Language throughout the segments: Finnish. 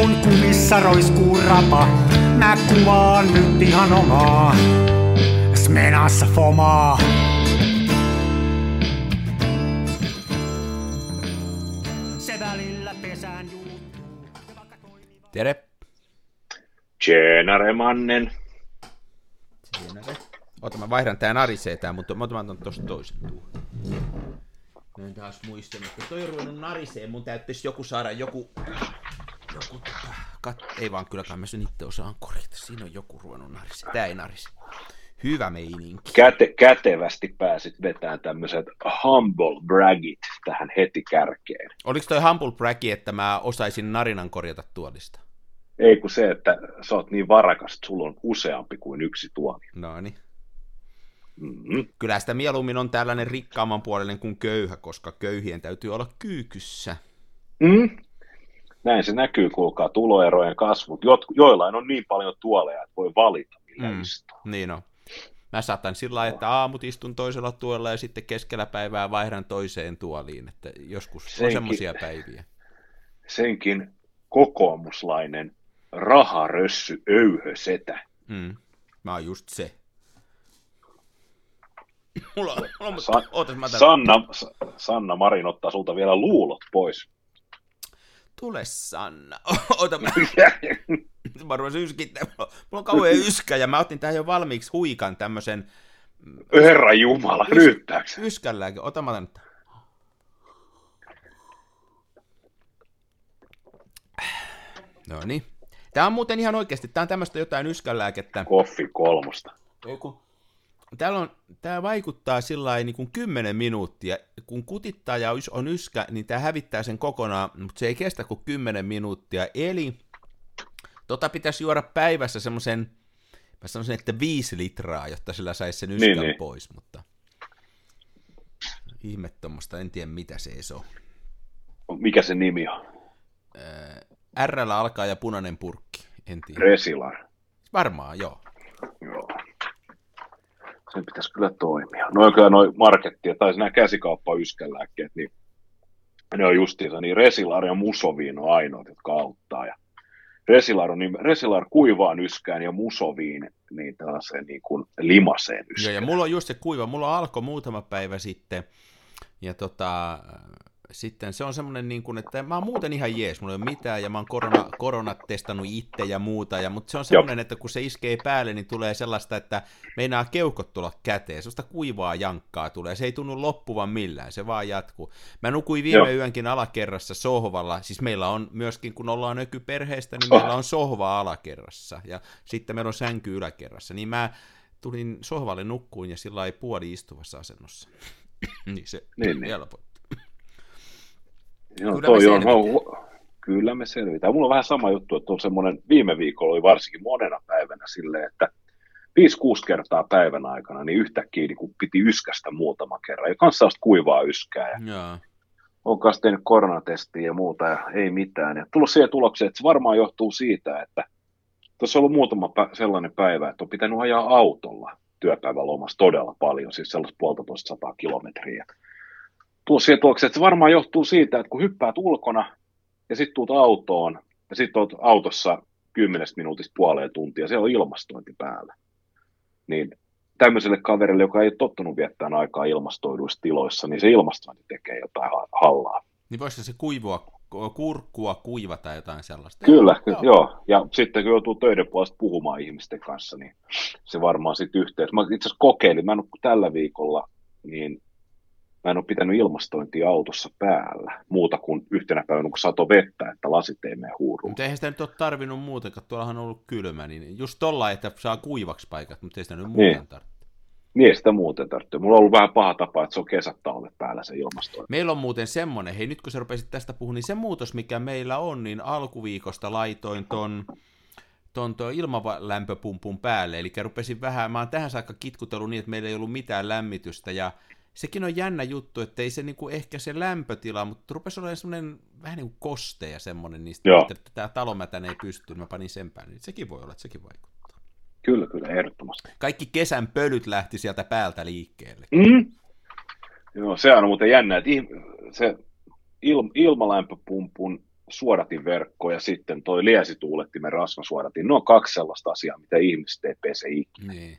kun kumissa roiskuu rapa. Mä kuvaan nyt ihan omaa, smenassa fomaa. Se välillä pesään juuttuu. Tere. Tjänare mannen. Tjänare. Oota, mä vaihdan, tää narisee tää, mutta mä otan tosta toisen tuohon. Mä en taas muistanut, että toi on ruvennut narisee, mun täyttäisi joku saada joku ei vaan kylläkään mä sen itse osaan korjata, siinä on joku ruvennut narisee, tää ei narise. Hyvä meininki. Kätevästi pääsit vetämään tämmöiset humble bragit tähän heti kärkeen. Oliko toi humble bragi, että mä osaisin narinan korjata tuolista? Ei kun se, että sä oot niin varakas, että sulla on useampi kuin yksi tuoli. No niin. Mm-hmm. Kyllä sitä mieluummin on tällainen rikkaamman puolinen kuin köyhä, koska köyhien täytyy olla kyykyssä. Mm. Näin se näkyy, kuulkaa, tuloerojen kasvut. Joillain on niin paljon tuoleja, että voi valita, millä istuu. Niin on. Mä saatan sillä lailla, että aamut istun toisella tuolella ja sitten keskellä päivää vaihdan toiseen tuoliin. Että joskus on semmoisia päiviä. Senkin kokoomuslainen raharössy öyhösetä. Mm. Mä oon just se. Sanna Marin ottaa sulta vielä luulot pois. Tule Sanna. Ota mä ruvasin yskittää. Mulla on kauhean yskä ja mä otin tähän jo valmiiksi huikan tämmösen. Herra Jumala, ryyttääksä? Yskälläkin. Ota mä otan nyt. Noniin. Tää on muuten ihan oikeesti. Tää on tämmöstä jotain yskänlääkettä. Koffi kolmosta. Joku. Tämä vaikuttaa sillä niin kuin 10 minuuttia. Kun kutittaja on yskä, niin tämä hävittää sen kokonaan, mutta se ei kestä kuin 10 minuuttia. Eli pitäisi juoda päivässä semmoisen, mä sanoisin, että 5 litraa, jotta sillä saisi sen yskän niin, pois. Mutta ihme tuommoista, en tiedä mitä se ei ole. Mikä se nimi on? R:llä alkaa ja punainen purkki. En tiedä. Resilar. Varmaan, joo. Joo. Sen pitäisi kyllä toimia. No kyllä noi markettia, tai nämä käsikauppayskänlääkkeet, niin ne on justiinsa, niin Resilar ja Musoviin on ainoat, jotka auttaa. Ja Resilar kuivaa yskään ja Musoviin niin tällaiseen niin kuin limaseen yskään. Joo, ja mulla on just se kuiva, mulla alkoi muutama päivä sitten, ja sitten se on semmoinen, niin kuin, että mä oon muuten ihan jees, mulla ei ole mitään, ja mä oon koronat testannut itse ja muuta, ja, mutta se on semmoinen, että kun se iskee päälle, niin tulee sellaista, että meinaa keuhkot tulla käteen, sellaista kuivaa jankkaa tulee, se ei tunnu loppuvan millään, se vaan jatkuu. Mä nukuin viime yönkin alakerrassa sohvalla, siis meillä on myöskin, kun ollaan ökyperheestä, niin meillä on sohva alakerrassa, ja sitten meillä on sänky yläkerrassa, niin mä tulin sohvalle nukkuun, ja sillä ei puoli istuvassa asennossa, niin se helpottaa. No, kyllä me selvitään. Mulla on vähän sama juttu, että on semmoinen, viime viikolla oli varsinkin monena päivänä silleen, että 5-6 kertaa päivän aikana, niin yhtäkkiä niin piti yskästä muutama kerran. Ja kanssa on kuivaa yskää. Ja on kanssa tehnyt koronatestiä ja muuta ja ei mitään. Ja tullut siihen tulokseen, että se varmaan johtuu siitä, että tuossa on ollut muutama sellainen päivä, että on pitänyt ajaa autolla työpäivälomassa todella paljon, siis sellaista 1,5–100 kilometriä. Että se varmaan johtuu siitä, että kun hyppäät ulkona ja sitten tuut autoon ja sitten olet autossa 10 minuutista puoleen tuntia, siellä on ilmastointi päällä. Niin tämmöiselle kaverille, joka ei ole tottunut viettämään aikaa ilmastoiduissa tiloissa, niin se ilmastointi tekee jotain hallaa. Niin voisiko se kurkkua kuivata tai jotain sellaista? Kyllä, joo. Ja sitten kun joutuu töiden puolesta puhumaan ihmisten kanssa, niin se varmaan sitten yhteys. Mä itse asiassa kokeilin, mä en ole tällä viikolla, niin mä en ole pitänyt ilmastointia autossa päällä, muuta kuin yhtenä päivänä, kun sato vettä, että lasit ei mene huuruun. Mutta eihän sitä nyt ole tarvinnut muutenkaan, tuollahan on ollut kylmä, niin just tollain, että saa kuivaksi paikat, mutta ei sitä nyt muuten tarvitse. Niin, sitä muuten tarvitse. Mulla on ollut vähän paha tapa, että se on kesätalvet päällä se ilmastointi. Meillä on muuten semmoinen, hei nyt kun sä rupesit tästä puhumaan, niin se muutos, mikä meillä on, niin alkuviikosta laitoin tuon ilmalämpöpumpun päälle, eli rupesin vähän, mä oon tähän saakka kitkutellut niin, että meillä ei ollut mitään lämmitystä ja sekin on jännä juttu, että ei se niinku ehkä se lämpötila, mutta rupesi olemaan semmoinen vähän niin kuin kosteja semmoinen, niin että tämä talomätän ei pysty, mä panin sen päälle. Sekin voi olla, että sekin vaikuttaa. Kyllä, kyllä, ehdottomasti. Kaikki kesän pölyt lähti sieltä päältä liikkeelle. Mm. Joo, se on muuten jännä, että se ilmalämpöpumpun suodatinverkko ja sitten toi liesituulettimen rasvasuodatin. Ne on kaksi sellaista asiaa, mitä ihmiset ei pese ikinä. Niin.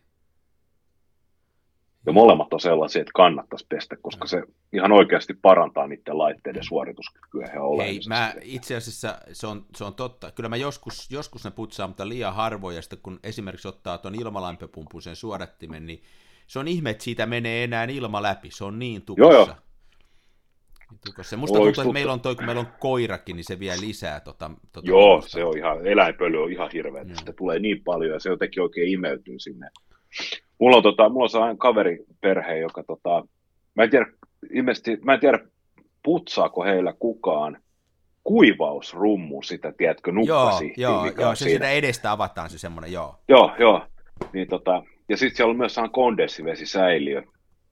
Ja molemmat on sellaisia, että kannattaisi pestä, koska se ihan oikeasti parantaa niiden laitteiden suorituskykyä ja olemista. Hei, itse asiassa se on totta. Kyllä mä joskus ne putsaan, mutta liian harvoin. Ja sitten kun esimerkiksi ottaa tuon ilmalämpöpumpun sen suodattimen, niin se on ihme, että siitä menee enää ilma läpi. Se on niin tukossa. Joo. Tukossa. Musta tuntuu, että meillä on toi, kun meillä on koirakin, niin se vie lisää. Joo, se on ihan, eläinpöly on ihan hirveä. Sitä tulee niin paljon ja se jotenkin oikein imeytyy sinne. Mulla on sellainen kaveriperhe, joka mä en tiedä putsaako heillä kukaan kuivausrummu sitä, tiedätkö, nukkasihtiä. Joo, se sitä edestä avataan se semmoinen, joo. Joo. Niin, ja sitten siellä on myös sellainen kondenssivesisäiliö,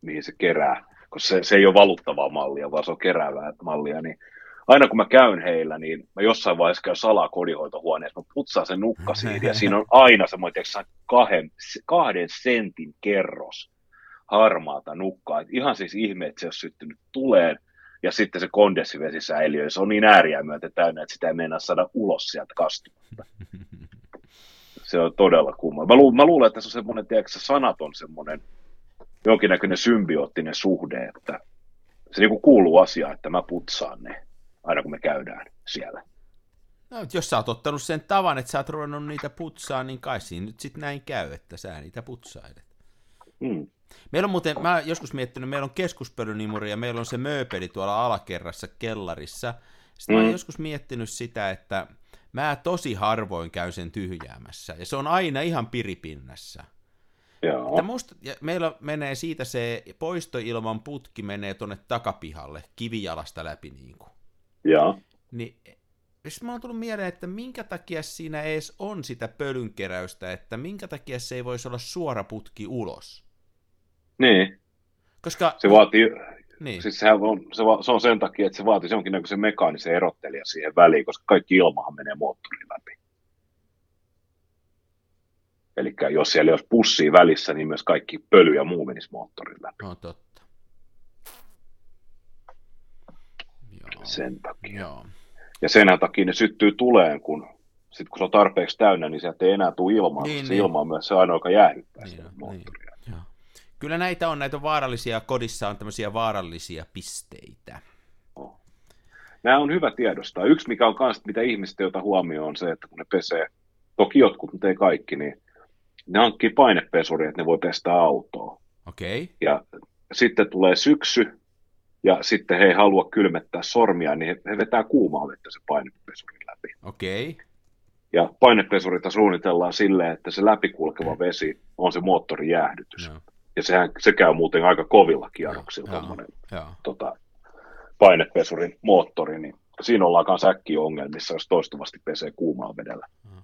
mihin se kerää, koska se ei ole valuttavaa mallia, vaan se on keräävää mallia, niin aina kun mä käyn heillä, niin mä jossain vaiheessa käyn salaa kodinhoitohuoneessa, mä putsaan sen nukkasiin, ja siinä on aina semmoinen 2 sentin kerros harmaata nukkaa. Et ihan siis ihme, että se on syttynyt tuleen, ja sitten se kondenssivesisäiliö, ja se on niin ääriä myöten täynnä, että sitä ei mennä saada ulos sieltä kastumatta. Se on todella kumma. Mä luulen, että se on semmoinen, tiedätkö, se sanaton semmoinen jonkinnäköinen symbioottinen suhde, että se niinku kuuluu asiaan, että mä putsaan ne aina kun me käydään siellä. No, jos sä oot ottanut sen tavan, että sä oot ruvennut niitä putsaa, niin kai siinä nyt sitten näin käy, että sä niitä putsailet. Meillä on muuten, mä joskus miettinyt, meillä on keskuspölynimuri ja meillä on se mööpeli tuolla alakerrassa kellarissa. Sitten mä oon joskus miettinyt sitä, että mä tosi harvoin käyn sen tyhjäämässä ja se on aina ihan piripinnassa. Ja meillä menee siitä se poistoilman putki menee tuonne takapihalle kivijalasta läpi niin kuin. Niin, siis mä oon tullut mieleen, että minkä takia siinä edes on sitä pölynkeräystä, että minkä takia se ei voisi olla suora putki ulos. Niin. Koska se vaatii, niin. Siis se on sen takia, että se vaatii jonkinnäköisen mekaanisen erottelijan siihen väliin, koska kaikki ilmahan menee moottorin läpi. Eli jos siellä olisi pussia välissä, niin myös kaikki pöly ja muu menisi moottorin läpi. No totta. Sen takia. Joo. Ja senhän takia ne syttyy tuleen, kun se on tarpeeksi täynnä, niin sieltä ei enää tule ilmaa, niin, se niin. Ilma on myös se ainoa, joka jäähyttää sitä moottoria. Niin. Kyllä näitä on vaarallisia, kodissa on tämmöisiä vaarallisia pisteitä. Oh. Nämä on hyvä tiedostaa. Yksi, mikä on kanssa, mitä ihmiset ei ota huomioon, on se, että kun ne pesee, toki jotkut, mutta ei kaikki, niin ne hankkii painepesuri, että ne voi pestä autoa. Okei. Ja sitten tulee syksy. Ja sitten he ei halua kylmettää sormia, niin he vetää kuumaa vettä se painepesurin läpi. Okei. Ja painepesurita suunnitellaan silleen, että se läpikulkeva vesi on se moottorin jäähdytys. No. Ja se käy muuten aika kovilla kierroksilla, tommoinen painepesurin moottori. Niin siinä ollaan myös äkkiongelmissa, jos toistuvasti pesee kuumaa vedellä. No.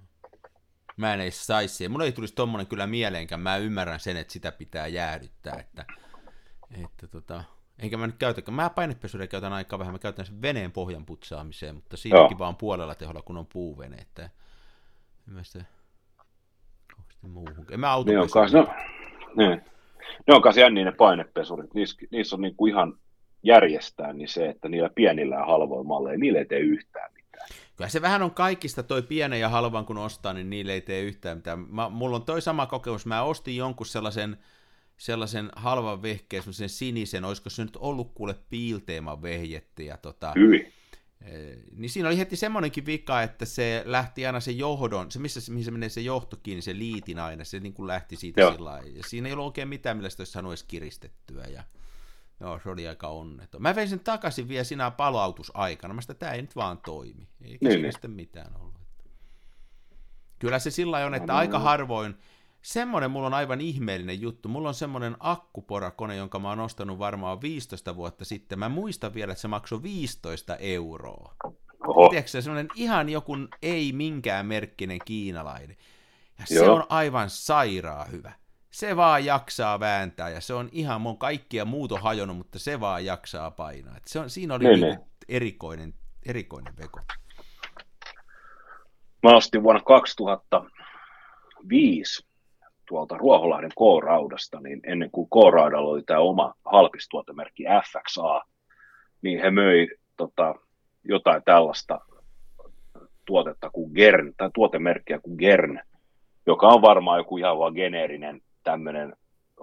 Mä en edes saisi siihen. Mun ei tulisi tommoinen kyllä mieleenkään. Mä ymmärrän sen, että sitä pitää jäähdyttää. Että enkä mä nyt käytäkään. Mä painepesuria käytän aika vähän. Mä käytän sen veneen pohjan putsaamiseen, mutta siinäkin vaan puolella teholla, kun on puuvene. Että mä autopesurin. Ne on kanssa jänniä ne painepesurit. Niissä on niinku ihan järjestää niin se, että niillä pienillä ja halvoilla malleilla, niillä ei tee yhtään mitään. Kyllä se vähän on kaikista toi pienen ja halvan, kun ostaa, niin niillä ei tee yhtään mitään. Mulla on toi sama kokemus. Mä ostin jonkun sellaisen halvan vehkeen, semmoisen sinisen, olisiko se nyt ollut kuule piilteeman vehjettä, ja niin siinä oli heti semmoinenkin vika, että se lähti aina se johdon, se mihin se menee se johto kiinni, se liitin aina, se niin kuin lähti siitä sillä lailla, ja siinä ei ollut oikein mitään, millä sitä olisi saanut edes kiristettyä, ja se oli aika onneton. Mä vein sen takaisin vielä sinä palautusaikana, mä sitä, tää ei nyt vaan toimi, eikä siinä sitten mitään ollut. Kyllä se sillä on, että aika harvoin. Semmoinen mulla on aivan ihmeellinen juttu. Mulla on semmoinen akkuporakone, jonka mä oon ostanut varmaan 15 vuotta sitten. Mä muistan vielä, että se maksoi 15 €. Tiedätkö se, semmoinen ihan joku ei minkään merkkinen kiinalainen. Ja se on aivan sairaa hyvä. Se vaan jaksaa vääntää ja se on ihan, mun kaikkia muut on hajonnut, mutta se vaan jaksaa painaa. Et se on, siinä oli erikoinen veko. Mä ostin vuonna 2005. tuolta Ruoholahden K-raudasta, niin ennen kuin K-raudalla oli tämä oma halpistuotemerkki FXA, niin he möi jotain tällaista tuotetta kuin GERN, tai tuotemerkkiä kuin GERN, joka on varmaan joku ihan vaan geneerinen tämmöinen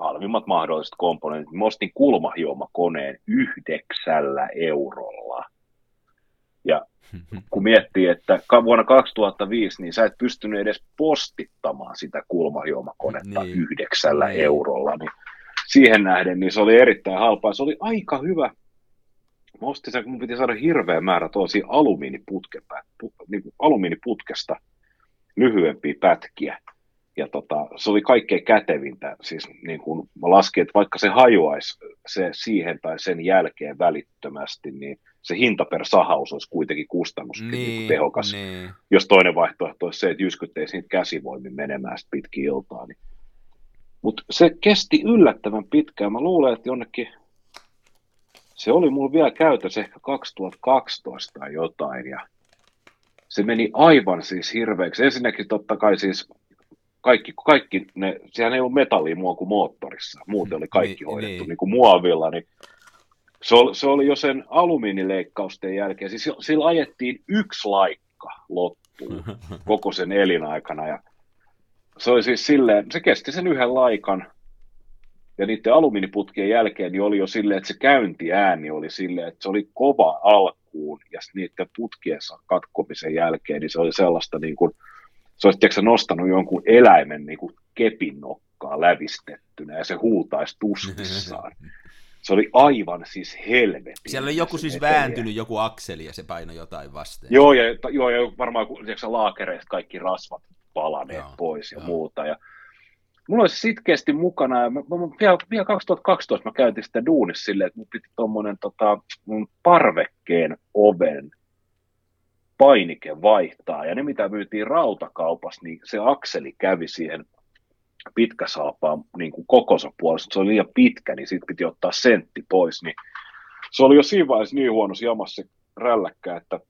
halvimmat mahdolliset komponentit. Mä ostin kulmahiomakoneen 9 €. Ja kun miettii, että vuonna 2005, niin sä et pystynyt edes postittamaan sitä kulmahiomakonetta niin 9 €. Niin siihen nähden niin se oli erittäin halpaa. Se oli aika hyvä. Mä ostin sen, kun mun piti saada hirveä määrä tuollaisia alumiiniputkesta lyhyempiä pätkiä. Ja se oli kaikkein kätevintä. Siis, niin kun mä laskin, että vaikka se hajoaisi se siihen tai sen jälkeen välittömästi, niin se hinta per sahaus olisi kuitenkin kustannustehokas. Niin. Jos toinen vaihtoehto olisi se, että jyskyttäisiin niitä käsivoimin menemään pitkin iltaan. Niin. Mutta se kesti yllättävän pitkään. Mä luulen, että jonnekin se oli mulla vielä käytössä ehkä 2012 tai jotain. Ja se meni aivan siis hirveäksi. Ensinnäkin totta kai siis kaikki ne, sehän ei ollut metallia mua kuin moottorissa. Muuten oli kaikki hoidettu niin kuin muovilla, niin se oli jo sen alumiinileikkausten jälkeen. Siis sillä ajettiin yksi laikka loppuun koko sen elinaikana. Ja se oli siis silleen, se kesti sen yhden laikan. Ja niiden alumiiniputkien jälkeen niin oli jo silleen, että se käyntiääni oli silleen, että se oli kova alkuun. Ja niiden putkien katkomisen jälkeen niin se oli sellaista niin kuin, se olisi tiedätkö, nostanut jonkun eläimen niin kuin kepin nokkaa lävistettynä ja se huutaisi tuskissaan. Se oli aivan siis helvetin. Siellä oli joku siis vääntynyt joku akseli ja se painoi jotain vastaan. Joo, ja varmaan tiedätkö, laakereista kaikki rasvat palaneet pois ja muuta. Ja mulla olisi sitkeästi mukana, ja vielä 2012 mä käytin sitä duunissa silleen, että mun piti tuommoinen mun parvekkeen oven painike vaihtaa, ja ne mitä myytiin rautakaupassa, niin se akseli kävi siihen pitkäsalpaan niin kuin kokonsa puolesta, se oli liian pitkä, niin siitä piti ottaa sentti pois, niin se oli jo siinä vaiheessa niin huonossa jamassa se rälläkkä, että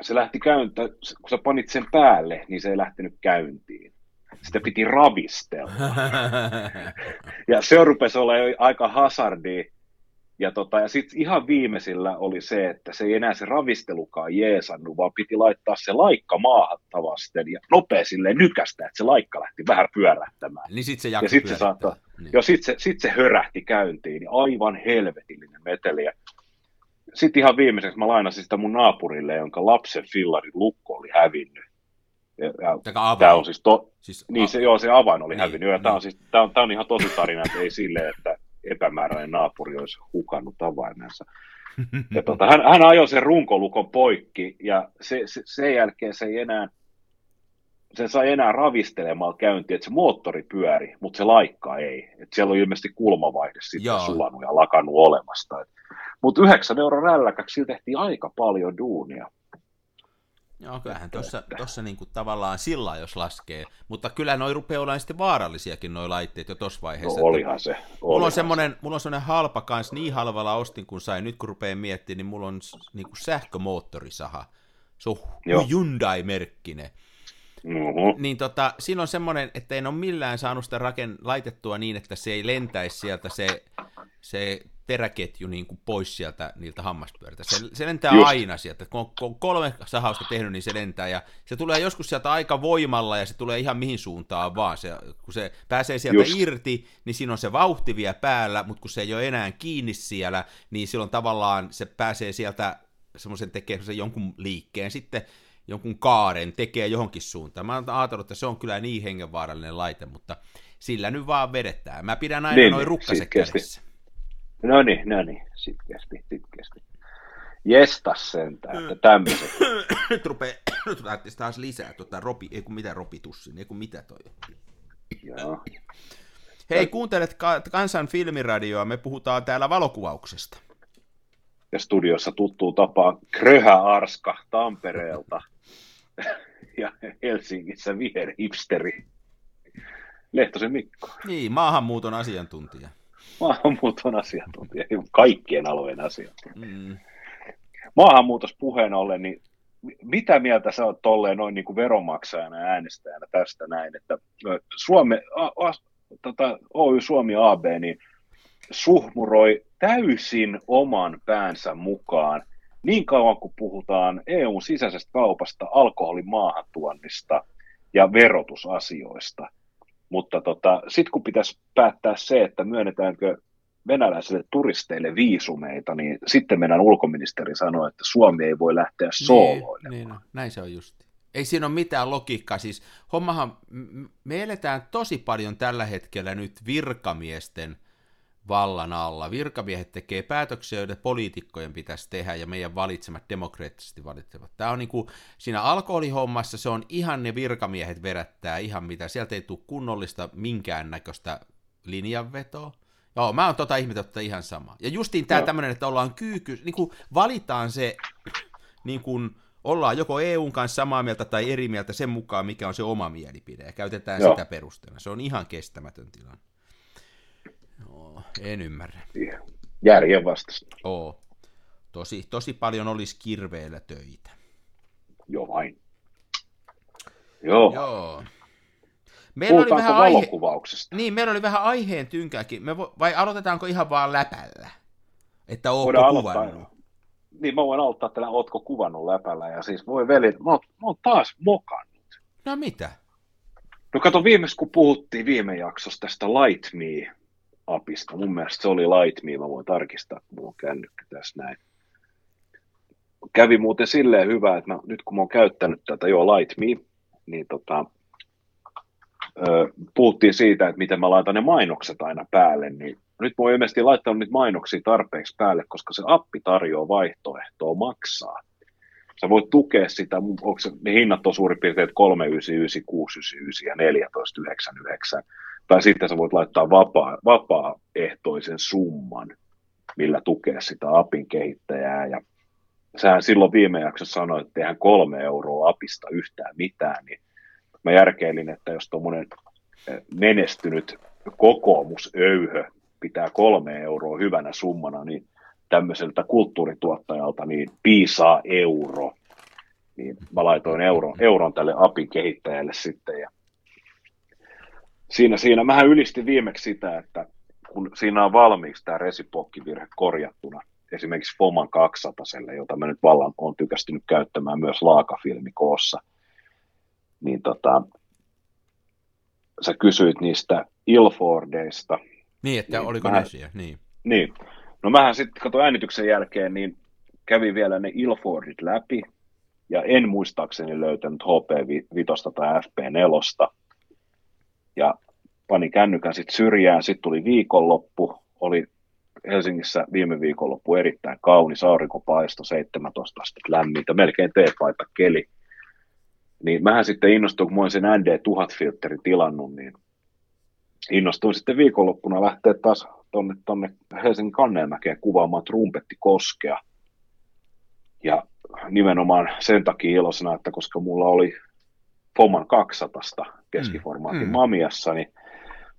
se lähti käyntiin, kun sä panit sen päälle, niin se ei lähtenyt käyntiin. Sitä piti ravistella. Ja se rupesi olla jo aika hazardia. Ja sitten ihan viimeisillä oli se, että se ei enää se ravistelukaan jeesannut, vaan piti laittaa se laikka maahatta vasten ja nopea silleen nykästä, että se laikka lähti vähän pyörähtämään. Niin sitten se jakso pyörähtää. Niin. Sitten se hörähti käyntiin, niin aivan helvetillinen meteli. Sitten ihan viimeiseksi mä lainasin sitä mun naapurille, jonka lapsen fillarin lukko oli hävinnyt. Tämä on siis niin se avain oli hävinnyt. Ja tämä on ihan tosi tarina, että ei silleen, että epämääräinen naapuri olisi hukannut avaimensa. Ja hän ajoi sen runkolukon poikki, ja sen jälkeen se ei enää ravistelemalla käyntiin, että se moottori pyöri, mutta se laikka ei. Et siellä on ilmeisesti kulmavaihde sitten sulanut ja lakannut olemasta. Mutta 9 € rälläkäksi, sillä tehtiin aika paljon duunia. Joo, kyllähän tuossa niinku tavallaan sillä jos laskee, mutta kyllä noi rupeaa olemaan sitten vaarallisiakin noi laitteet jo tuossa vaiheessa. No olihan se. Mulla on semmoinen halpa kans, niin halvalla ostin kun sain, nyt kun rupeaa miettimään, niin mulla on niinku sähkömoottorisaha, se on Hyundai-merkkinen. Mm-hmm. Niin siinä on semmoinen, että en ole millään saanut sitä laitettua niin, että se ei lentäisi sieltä se teräketju niin kuin pois sieltä niiltä hammaspyöriltä. Se lentää aina sieltä. Kun on 3 sahausta tehnyt, niin se lentää. Ja se tulee joskus sieltä aika voimalla ja se tulee ihan mihin suuntaan vaan. Kun se pääsee sieltä irti, niin siinä on se vauhti vielä päällä, mutta kun se ei ole enää kiinni siellä, niin silloin tavallaan se pääsee sieltä semmoisen tekemään jonkun liikkeen sitten, jonkun kaaren tekee johonkin suuntaan. Mä oon ajatellut, että se on kyllä niin hengenvaarallinen laite, mutta sillä nyt vaan vedetään. Mä pidän aina noin rukkaset kädessä. No niin, sitkeästi. Jestas sentään, että tämmöiset. Nyt lähtisi taas lisää ropitussin, ei kun mitä toi. Joo. Hei, kuuntelet Kansan Filmiradioa, me puhutaan täällä valokuvauksesta. Ja studiossa tuttuun tapaan Kröhä Arska Tampereelta ja Helsingissä viherhipsteri Lehtosen Mikko. Niin, maahanmuuton asiantuntija, kaikkien alojen asiantuntija. Mm. Maahanmuutos puheen ollen, niin mitä mieltä sä oot tolleen noin niin kuin veronmaksajana ja äänestäjänä tästä näin, että Oy Suomi AB niin suhmuroi täysin oman päänsä mukaan niin kauan kuin puhutaan EUn sisäisestä kaupasta, alkoholin maahantuonnista ja verotusasioista. Mutta sitten kun pitäisi päättää se, että myönnetäänkö venäläisille turisteille viisumeita, niin sitten meidän ulkoministeri sanoi, että Suomi ei voi lähteä sooloilemaan. Niin, näin se on justi. Ei siinä ole mitään logiikkaa. Siis hommahan, me eletään tosi paljon tällä hetkellä nyt virkamiesten vallan alla. Virkamiehet tekee päätöksiä, joita poliitikkojen pitäisi tehdä, ja meidän valitsemat demokraattisesti valitsevat. Tämä on niin kuin, siinä alkoholihommassa se on ihan ne virkamiehet verättää ihan mitä. Sieltä ei tule kunnollista minkäännäköistä linjanvetoa. Joo, mä oon ihmeteltä ihan sama. Ja justiin tää tämmönen, että ollaan niin kuin valitaan se, niin kuin ollaan joko EUn kanssa samaa mieltä tai eri mieltä sen mukaan, mikä on se oma mielipide, ja käytetään sitä perusteena. Se on ihan kestämätön tilanne. No, en ymmärrä. Järjen vastaista. Oo. Tosi paljon olisi kirveellä töitä. Joo vain. Joo. Puhutaanko valokuvauksesta? Niin, meillä oli vähän aiheen tynkääkin. Vai aloitetaanko ihan vaan läpällä? Että ootko kuvannut? Niin, mä voin aloittaa tällä ootko kuvannut läpällä. Ja siis voi velit, mä oon taas mokannut. No mitä? No kato, viimeksi kun puhuttiin viime jaksossa tästä Lightme-apista. Mun mielestä se oli Lightme, mä voin tarkistaa, kun mulla on kännykkä tässä näin. Kävi muuten silleen hyvä, että nyt kun mä oon käyttänyt tätä Lightme, niin puhuttiin siitä, että miten mä laitan ne mainokset aina päälle, niin nyt mä oon ilmeisesti laittanut niitä mainoksia tarpeeksi päälle, koska se appi tarjoaa vaihtoehtoa maksaa. Sä voit tukea sitä, ne hinnat on suurin piirtein 3,99, 6,99 ja 14,99, tai sitten sä voit laittaa vapaaehtoisen summan, millä tukea sitä appin kehittäjää, ja sähän silloin viime jaksossa sanoit, että eihän 3 euroa appista yhtään mitään, niin mä järkeilin, että jos tuommoinen menestynyt kokoomusöyhö pitää 3 euroa hyvänä summana, niin tämmöiseltä kulttuurituottajalta niin piisaa euro. Niin mä laitoin euron tälle apin kehittäjälle sitten. Ja siinä mähän ylistin viimeksi sitä, että kun siinä on valmiiksi tämä resipokkivirhe korjattuna, esimerkiksi FOMAn 200, jota mä nyt vallan olen tykästynyt käyttämään myös laakafilmikoossa, niin sä kysyit niistä Ilfordeista. Niin, että niin oliko ne siellä, niin. No mähän sitten, kato äänityksen jälkeen, niin kävin vielä ne Ilfordit läpi, ja en muistaakseni löytänyt HP5 tai FP4, ja panin kännykän sitten syrjään, sitten tuli viikonloppu, oli Helsingissä viime viikonloppu erittäin kaunis, aurinkopaisto, 17 astetta lämmintä, melkein teepaita keli. Niin mähän sitten innostuin, kun mä olin sen ND1000-filterin tilannut, niin innostuin sitten viikonloppuna lähteä taas tonne Helsingin Kannelmäkeen kuvaamaan trumpettikoskea. Ja nimenomaan sen takia iloisena, että koska mulla oli FOMAn 200 keskiformaatin mamiassa, niin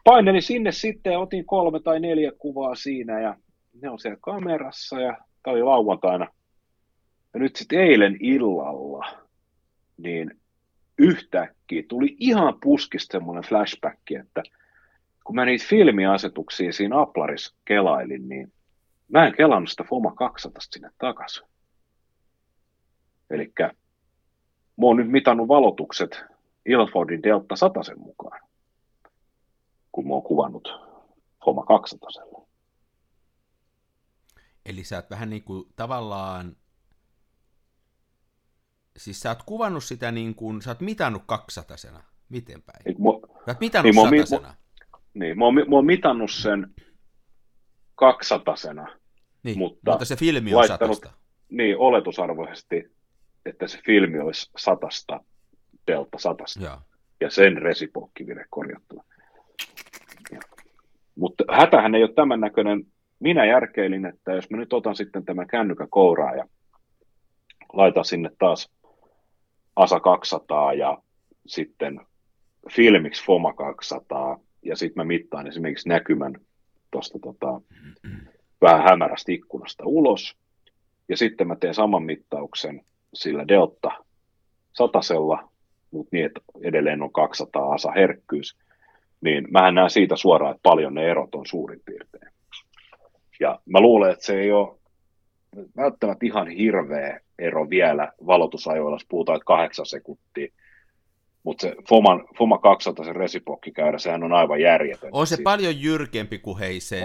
painelin sinne sitten ja otin 3 tai 4 kuvaa siinä, ja ne on siellä kamerassa, ja tämä oli lauantaina. Ja nyt sitten eilen illalla, niin yhtäkkiä tuli ihan puskista semmoinen flashback, että kun mä niitä filmiasetuksia siinä Applarissa kelailin, niin mä en kelannut sitä FOMA 200 sinne takaisin. Elikkä mä oon nyt mitannut valotukset Ilfordin Delta 100 mukaan, kun mä oon kuvannut FOMA 200. Eli sä oot vähän niin kuin tavallaan, siis sä oot kuvannut sitä niin kuin, sä oot mitannut 200-sena, miten päin? Sä oot mitannut 100-sena. Niin, mä oon mitannut sen 200-sena, niin, mutta se filmi on 100:sta. Niin, oletusarvoisesti, että se filmi olisi 100:sta, Delta 100:sta, ja sen resipokkivirhe korjattuna. Mutta hätähän ei ole tämän näköinen. Minä järkeilin, että jos mä nyt otan sitten tämän kännykän kouraa ja laitan sinne taas ASA 200 ja sitten filmiksi FOMA 200, ja sitten mä mittaan esimerkiksi näkymän tuosta vähän hämärästä ikkunasta ulos, ja sitten mä teen saman mittauksen sillä Delta 100:sella, mutta niin, että edelleen on 200 ASA herkkyys, niin mähän näen siitä suoraan, että paljon ne erot on suurin piirtein. Ja mä luulen, että se ei ole välttämättä ihan hirveä ero vielä valotusajoilla, jos puhutaan 8 sekuntia. Mutta se FOMA 200, se resipokkikäyrä, sehän on aivan järjetön. On se siitä paljon jyrkempi kuin hei sen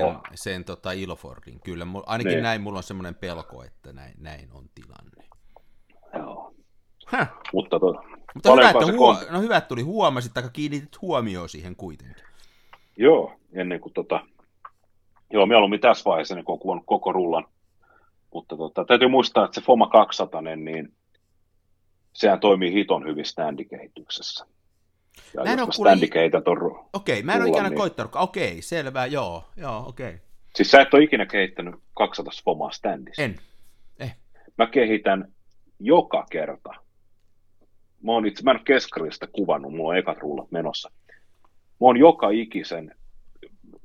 Ilfordin, kyllä. Ainakin niin. Näin, mulla on semmoinen pelko, että näin on tilanne. Joo. Häh. Mutta hyvä, että tuli huomasit, tai kiinnitit huomioon siihen kuitenkin. Joo, ennen kuin joo, mieluummin tässä vaiheessa, ennen kuin on kuvannut koko rullan. Mutta täytyy muistaa, että se FOMA 200, niin sehän toimii hiton hyvin standikehityksessä. Ja mä en ole ikinä koittanut. Okei, selvä, joo, okei. Siis sä et ole ikinä kehittänyt 200 FOMAa standissa. En. Mä kehitän joka kerta. Mä en ole keskarista kuvannut, mulla on ekat rullat menossa. Mä oon joka ikisen,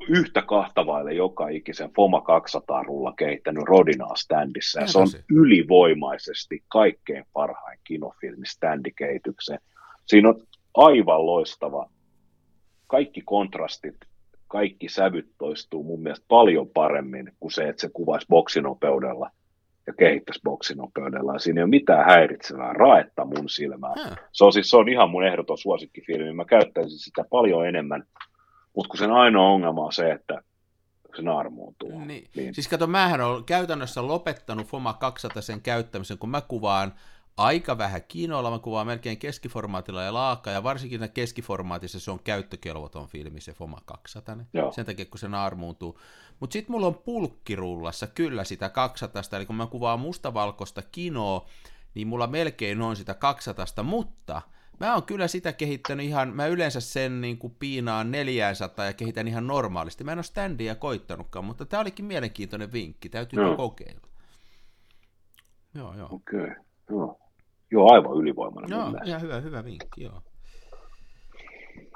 yhtä kahtavaille joka ikisen FOMA 200 rulla kehittänyt Rodinaa standissa, ja se on ylivoimaisesti kaikkein parhain kinofilmi standikehitykseen. Siinä on aivan loistava, kaikki kontrastit, kaikki sävyt toistuu mun mielestä paljon paremmin kuin se, että se kuvaisi boksinopeudella ja kehittäisi boksinopeudella, ja siinä ei ole mitään häiritsevää raetta mun silmään. Se on ihan mun ehdoton suosikkifilmi, mä käyttäisin sitä paljon enemmän. Mutta kun sen ainoa ongelma on se, että se naarmuuntuu. Niin. Siis kato, mähän olen käytännössä lopettanut FOMA 200 sen käyttämisen, kun mä kuvaan aika vähän kiinoilla, mä kuvaan melkein keskiformaatilla ja laakaa, ja varsinkin keskiformaatissa se on käyttökelvoton filmi, se FOMA 200, sen takia kun se naarmuuntuu. Mutta sitten mulla on pulkkirullassa kyllä sitä 200, eli kun mä kuvaan mustavalkoista kinoa, niin mulla melkein on sitä 200, mutta mä oon kyllä sitä kehittänyt ihan, mä yleensä sen niin kuin piinaan 400 ja kehitän ihan normaalisti. Mä en ole standia koittanutkaan, mutta tää olikin mielenkiintoinen vinkki, täytyy kokeilla. Joo. Okei, joo. Joo, aivan ylivoimainen. Joo, ihan hyvä vinkki, joo.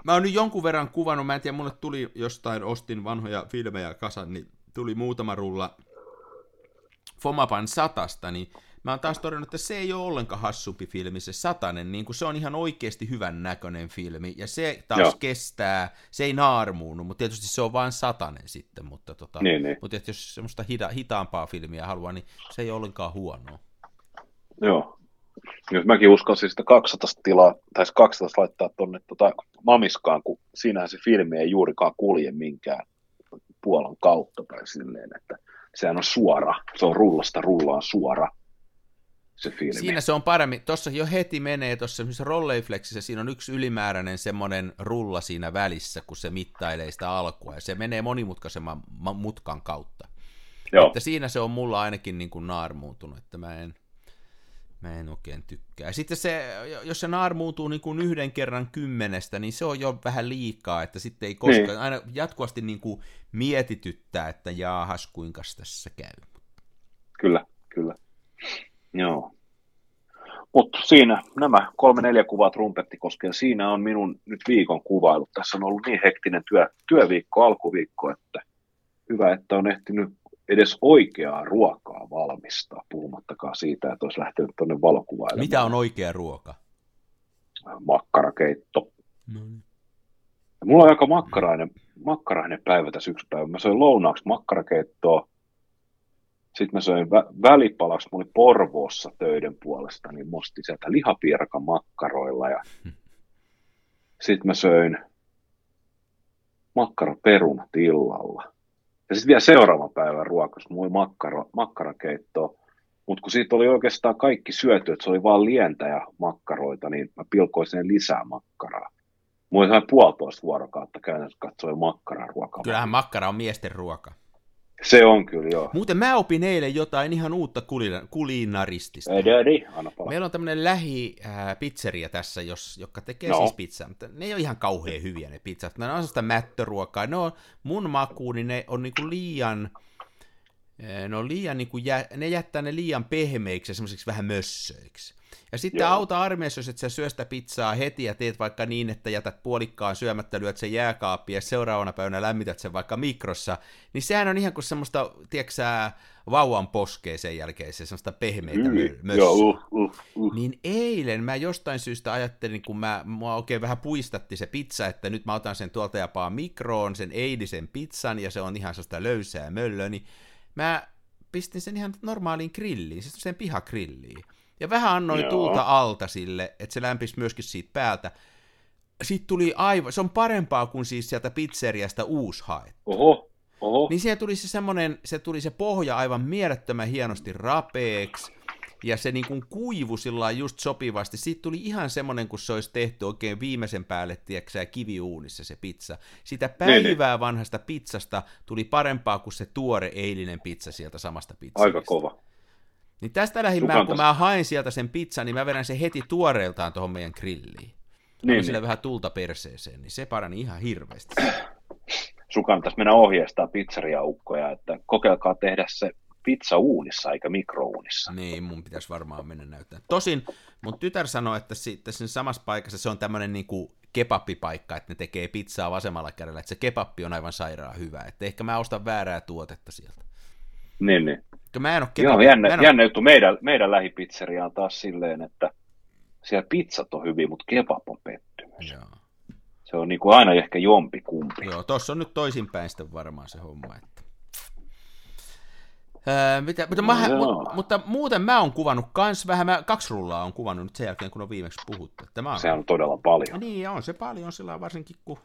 Mä oon nyt jonkun verran kuvannut, mä en tiedä, mulle tuli jostain, ostin vanhoja filmejä kasan, niin tuli muutama rulla Fomapan 100, niin mä oon taas todennut, että se ei ole ollenkaan hassumpi filmi, se 100, niin kun se on ihan oikeasti hyvän näköinen filmi, ja se taas kestää, se ei naarmuunu, mutta tietysti se on vain 100 sitten, mutta, mutta jos semmoista hitaampaa filmiä haluaa, niin se ei ole ollenkaan huonoa. Joo, jos mäkin uskalsin sitä 200 tilaa, tai 200 laittaa tuonne mamiskaan, kun siinähän se filmi ei juurikaan kulje minkään puolan kautta, tai silleen, että sehän on suora, se on rullasta rullaan suora. Se siinä se on paremmin, tuossa jo heti menee, tuossa esimerkiksi Rolleifleksissä siinä on yksi ylimääräinen semmoinen rulla siinä välissä, kun se mittailee sitä alkua, ja se menee monimutkaisemman mutkan kautta. Joo. Että siinä se on mulla ainakin niin kuin naarmuutunut, että mä en oikein tykkää. Sitten se, jos se naarmuutuu niin kuin 1 kerran 10, niin se on jo vähän liikaa, että sitten ei koskaan, aina jatkuvasti niin kuin mietityttää, että jaahas, kuinka tässä käy. Kyllä. Joo, mutta siinä nämä 3-4 kuvaa Trumpettikoskeen, siinä on minun nyt viikon kuvailu. Tässä on ollut niin hektinen työviikko, alkuviikko, että hyvä, että on ehtinyt edes oikeaa ruokaa valmistaa, puhumattakaan siitä, että olisi lähtenyt tuonne valokuvailemaan. Mitä on oikea ruoka? Makkarakeitto. Mulla on aika makkarainen päivä tässä yksi päivä. Mä söin lounaaksi makkarakeittoa. Sitten mä söin välipalaksi, mä olin Porvoossa töiden puolesta, niin mä ostin sieltä lihapiirakan makkaroilla, ja sitten mä söin makkaraperun tilalla. Ja sitten vielä seuraavan päivän ruokas, mulla oli makkarakeittoa, mutta kun siitä oli oikeastaan kaikki syöty, että se oli vaan lientä ja makkaroita, niin mä pilkoin sinne lisää makkaraa. Mulla oli ihan 1,5 vuorokautta käynnässä katsoi makkararuokaa. Kyllähän makkara on miesten ruoka. Se on kyllä, joo. Muuten mä opin eilen jotain ihan uutta kulinaristista. Meillä on tämmöinen lähipizzeria tässä, joka tekee siis pizzaa, mutta ne ei ole ihan kauhean hyviä ne pizzat. Ne on sellaista mättöruokaa. Ne on mun makuuni, ne on niinku liian, ne jättää ne liian pehmeiksi ja semmoisiksi vähän mössöiksi. Ja sitten auta armeessa, jos et sä syö sitä pizzaa heti ja teet vaikka niin, että jätät puolikkaan syömättä, lyöt sen jääkaappiin ja seuraavana päivänä lämmität sen vaikka mikrossa, niin sehän on ihan kuin semmoista, tieksä, vauvan poskee sen jälkeen, se semmoista pehmeitä mössää. Niin eilen mä jostain syystä ajattelin, kun mua oikein vähän puistatti se pizza, että nyt mä otan sen tuolta ja paan mikroon, sen eilisen pizzan, ja se on ihan semmoista löysää möllöä, niin mä pistin sen ihan normaaliin grilliin, siis sen pihagrilliin. Ja vähän annoin tuulta alta sille, että se lämpisi myöskin siitä päältä. Sitten tuli aivan, se on parempaa kuin siis sieltä pizzeriasta uusi haettu. Oho. Niin siellä tuli se pohja aivan mielettömän hienosti rapeeksi, ja se niin kuin kuivui sillä just sopivasti. Siitä tuli ihan semmoinen, kun se olisi tehty oikein viimeisen päälle, tiedätkö, kiviuunissa se pizza. Sitä päivää vanhasta pizzasta tuli parempaa kuin se tuore eilinen pizza sieltä samasta pizzasta. Aika kova. Niin tästä lähimmään, kun mä haen sieltä sen pizzan, niin mä vedän sen heti tuoreeltaan tuohon meidän grilliin. Niin, sillä vähän tulta perseeseen, niin se parani ihan hirveästi. Sun kannattaisi mennä ohjeistaa pizzeriaukkoja, että kokeilkaa tehdä se pizza uunissa eikä mikrouunissa. Niin, mun pitäisi varmaan mennä näyttämään. Tosin mun tytär sanoi, että sen samassa paikassa se on tämmöinen niinku kebappipaikka, että ne tekee pizzaa vasemmalla kädellä, että se kebappi on aivan sairaan hyvä, että ehkä mä ostan väärää tuotetta sieltä. Niin. Mä en ole kebappi. Joo, jännä juttu. Meidän lähipizzeria on taas silleen, että siellä pizzat on hyviä, mutta kebab on pettymys. Joo. Se on niin kuin aina ehkä jompikumpi. Joo, tuossa on nyt toisinpäin sitten varmaan se homma. Että... Mutta muuten mä oon kuvannut kans vähän, 2 rullaa on kuvannut nyt sen jälkeen, kun on viimeksi puhuttu. Se on todella paljon. Niin, on se paljon sillä varsinkin, kun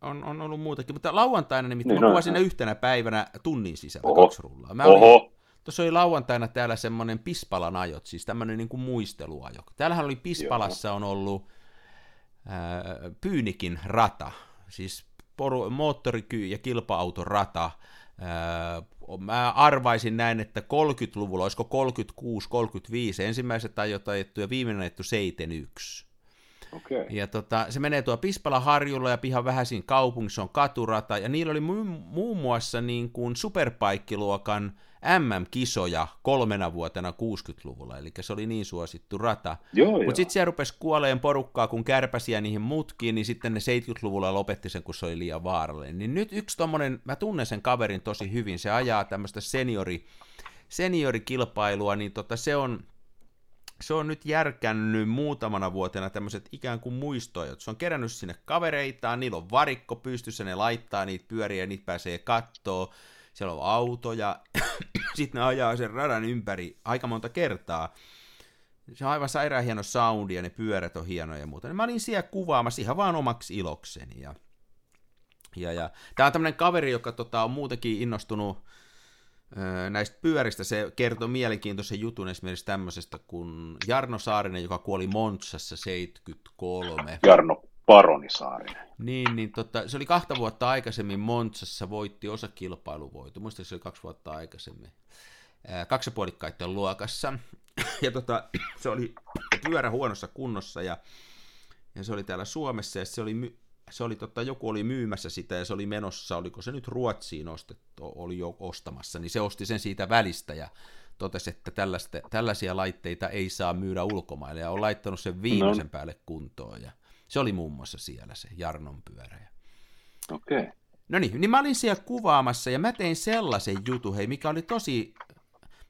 on ollut muutakin. Mutta lauantaina nimittäin, niin, mä kuvasin yhtenä päivänä tunnin sisällä 2 rullaa. Tuossa oli lauantaina täällä semmoinen Pispalan ajot, siis tämmöinen niin kuin muisteluajo. Täällähän oli Pispalassa on ollut Pyynikin rata, siis moottorikyy- ja kilpa-autorata. Mä arvaisin näin, että 30-luvulla, olisiko 36-35, ensimmäiset ajot ajettu ja viimeinen ajettu 71. Okay. Ja se menee tuo Pispalaharjulla ja pihan vähäisin kaupungissa on katurata, ja niillä oli muun muassa niin kuin superpaikkiluokan MM-kisoja 3 vuotena 60-luvulla, eli se oli niin suosittu rata. Mutta sitten siellä rupesi kuoleen porukkaa, kun kärpäsiä niihin mutkiin, niin sitten ne 70-luvulla lopetti sen, kun se oli liian vaarallinen. Niin nyt yksi tommonen, mä tunnen sen kaverin tosi hyvin, se ajaa tämmöistä seniorikilpailua, niin se on nyt järkännyt muutamana vuotena tämmöiset ikään kuin muistoajot. Se on kerännyt sinne kavereitaan, niillä on varikko pystyssä, ne laittaa niitä pyöriä, niitä pääsee kattoo. Siellä on autoja, sitten ne ajaa sen radan ympäri aika monta kertaa. Se on aivan sairaan hieno soundi ja ne pyörät on hienoja ja muuta. Mä olin siellä kuvaamassa ihan vaan omaksi ilokseni. Tämä on tämmöinen kaveri, joka on muutenkin innostunut näistä pyöristä. Se kertoi mielenkiintoisen jutun esimerkiksi tämmöisestä kuin Jarno Saarinen, joka kuoli Montsassa 73. Jarno Paronisaarinen. Se oli 2 vuotta aikaisemmin Montsassa, voitti osakilpailuvoitto. Muistaakseni se oli 2 vuotta aikaisemmin. 2,5 luokassa. Ja se oli pyörä huonossa kunnossa ja se oli täällä Suomessa ja joku oli myymässä sitä ja se oli menossa, oliko se nyt Ruotsiin ostettu, oli jo ostamassa, niin se osti sen siitä välistä ja totesi, että tällaisia laitteita ei saa myydä ulkomaille ja on laittanut sen viimeisen päälle kuntoon ja se oli muun muassa siellä se Jarnon pyörä. Okei. Okay. No niin mä olin siellä kuvaamassa ja mä tein sellaisen jutun, mikä oli tosi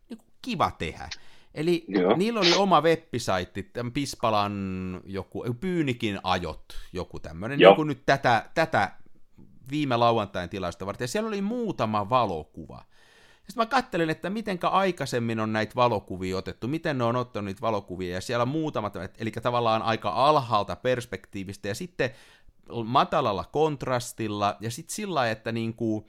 niin kuin kiva tehdä. Eli niillä oli oma web-saitti, tämän Pispalan joku, Pyynikin ajot, joku tämmöinen, joku nyt tätä viime lauantain tilausta varten. Ja siellä oli muutama valokuva. Sitten mä katselin, että mitenkä aikaisemmin on näitä valokuvia otettu, miten ne on ottanut niitä valokuvia, ja siellä on muutamat, eli tavallaan aika alhaalta perspektiivistä, ja sitten matalalla kontrastilla, ja sitten sillä lailla, että niinku,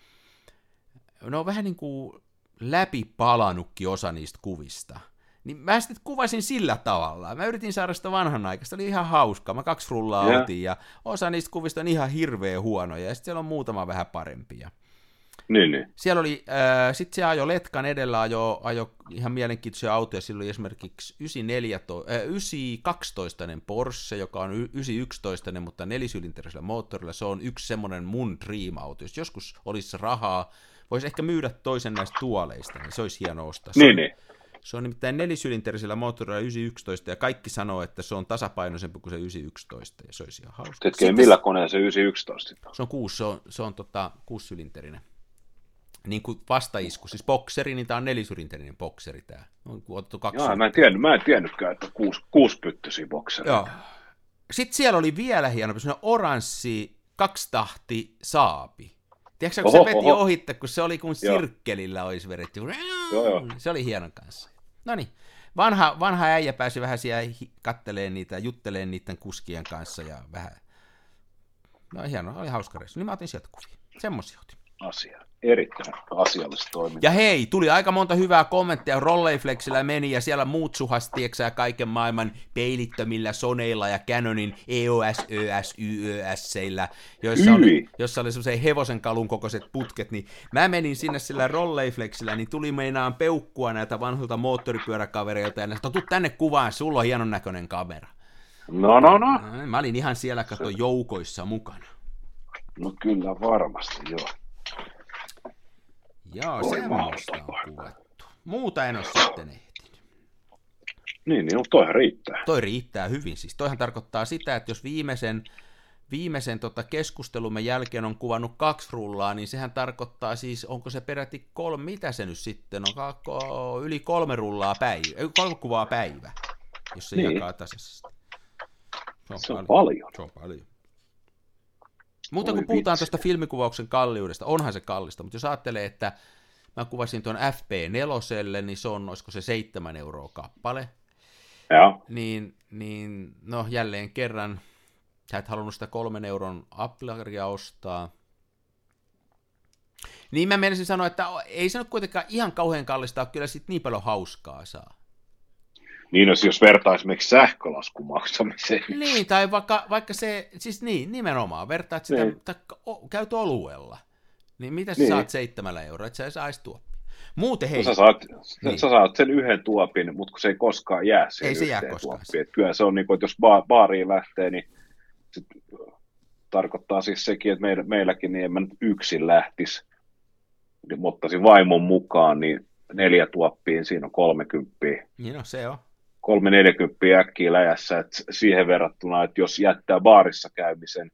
ne on vähän niin kuin läpipalanutkin osa niistä kuvista. Niin mä sitten kuvasin sillä tavalla. Mä yritin saada sitä vanhanaikaista, oli ihan hauskaa. Mä 2 rullaa otin, ja osa niistä kuvista on ihan hirveän huonoja, ja sitten siellä on muutama vähän parempia. Niin. Siellä oli, sitten se ajoi letkan edellä, ajoi ihan mielenkiintoisia autoja, sillä oli esimerkiksi 912-nen Porsche, joka on 911-nen, mutta 4-sylinterisellä moottorilla, se on yksi semmoinen mun dream-auto, jos joskus olisi rahaa, voisi ehkä myydä toisen näistä tuoleista, niin se olisi hieno ostaa. Niin. Se on nimittäin 4-sylinterisellä moottorilla 911, ja kaikki sanoo, että se on tasapainoisempi kuin se 911, ja se olisi ihan hauska. Sitten millä koneen se 911? Se on 6, se on 6-sylinterinen. Niin kuin vastaisku, siis bokseri, niin tämä on 4-sylinterinen bokseri tämä. On otettu 2. Joo, mä en tiennytkään, että 6-pyttyisiä boksereita. Joo. Sitten siellä oli vielä hienompi, semmoinen oranssi 2-tahti saapi. Tiedätkö, kun se veti ohitte, kun se oli kuin sirkkelillä olisi vedetty. Se oli hienon kanssa. No niin, vanha äijä pääsi vähän siellä katteleen niitä, jutteleen niiden kuskien kanssa ja vähän. No hienoa, oli hauska reissu. Niin mä otin sieltä kuvia. Semmoisia otin. Asia. Erittäin asiallista toimintaa. Ja hei, tuli aika monta hyvää kommenttia. Rolleifleksillä meni ja siellä muut suhasti ja kaiken maailman peilittömillä Soneilla ja Canonin EOS, ÖS, YÖS-seillä, joissa oli semmoisen hevosen kalun kokoiset putket. Niin mä menin sinne sillä Rolleifleksillä, niin tuli meinaan peukkua näitä vanhoilta moottoripyöräkavereilta ja näistä, tuu tänne kuvaan, sulla on hienon näköinen kamera. No. Mä olin ihan siellä kato joukoissa mukana. No kyllä varmasti, joo. Joo, semmoista on kuvattu. Muuta en ole sitten ehtinyt. Niin, toihan riittää. Toi riittää hyvin siis. Toihan tarkoittaa sitä, että jos viimeisen keskustelumme jälkeen on kuvannut 2 rullaa, niin sehän tarkoittaa siis, onko se peräti 3, mitä se nyt sitten on, yli 3 rullaa päivä, 3 kuvaa päivä, jos se niin jakaa tasaisesti. Se on paljon. Se on paljon. Mutta kun puhutaan tuosta filmikuvauksen kalliudesta, onhan se kallista, mutta jos ajattelee, että mä kuvasin tuon FP4, niin se on, olisiko se 7 euroa kappale, niin no jälleen kerran, sä et halunnut sitä 3 euron applaria ostaa, niin mä menisin sanoa, että ei se nyt kuitenkaan ihan kauhean kallista, kyllä sit niin paljon hauskaa saa. Niin, jos vertaa esimerkiksi sähkölaskun maksamiseen. Niin, tai vaikka se, siis niin, nimenomaan, vertaat sitä, käyt oluella, niin mitä sä saat 7 euroa, että sä ei saisi tuoppia. Muuten hei. No, sä saat sen yhden tuopin, mutta kun se ei koskaan jää siihen yhteen tuoppiin. Kyllä se on niin kuin, että jos baariin lähtee, niin sit tarkoittaa siis sekin, että meilläkin niin en mä nyt yksin lähtisi, mutta ottaisin vaimon mukaan, niin 4 tuoppiin, siinä on 30. Niin no, se on. 3,40 äkkiä läjässä, että siihen verrattuna, että jos jättää baarissa käymisen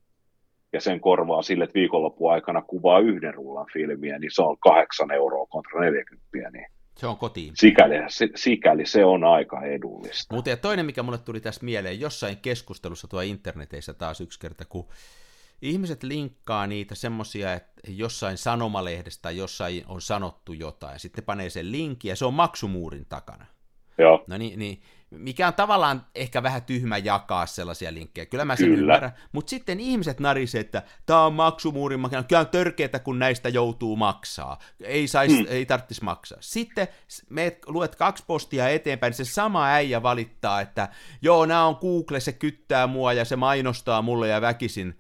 ja sen korvaa sille, että viikonlopun aikana kuvaa 1 rullan filmiä, niin se on 8 euroa kontra 40. Niin se on kotiin. Sikäli se on aika edullista. Mutta ja toinen, mikä mulle tuli tässä mieleen, jossain keskustelussa tuo interneteissä taas yksi kerta, kun ihmiset linkkaa niitä semmoisia, että jossain sanomalehdestä jossain on sanottu jotain, ja sitten panee sen linkin, ja se on maksumuurin takana. Joo. No niin, mikä on tavallaan ehkä vähän tyhmä jakaa sellaisia linkkejä, kyllä mä sen ymmärrän, mutta sitten ihmiset narisee, että tämä on maksumuurin makina, kyllä on törkeetä, kun näistä joutuu maksaa, ei tarvitsisi maksaa. Sitten me luet 2 postia eteenpäin, niin se sama äijä valittaa, että joo, nämä on Google, se kyttää mua ja se mainostaa mulle ja väkisin.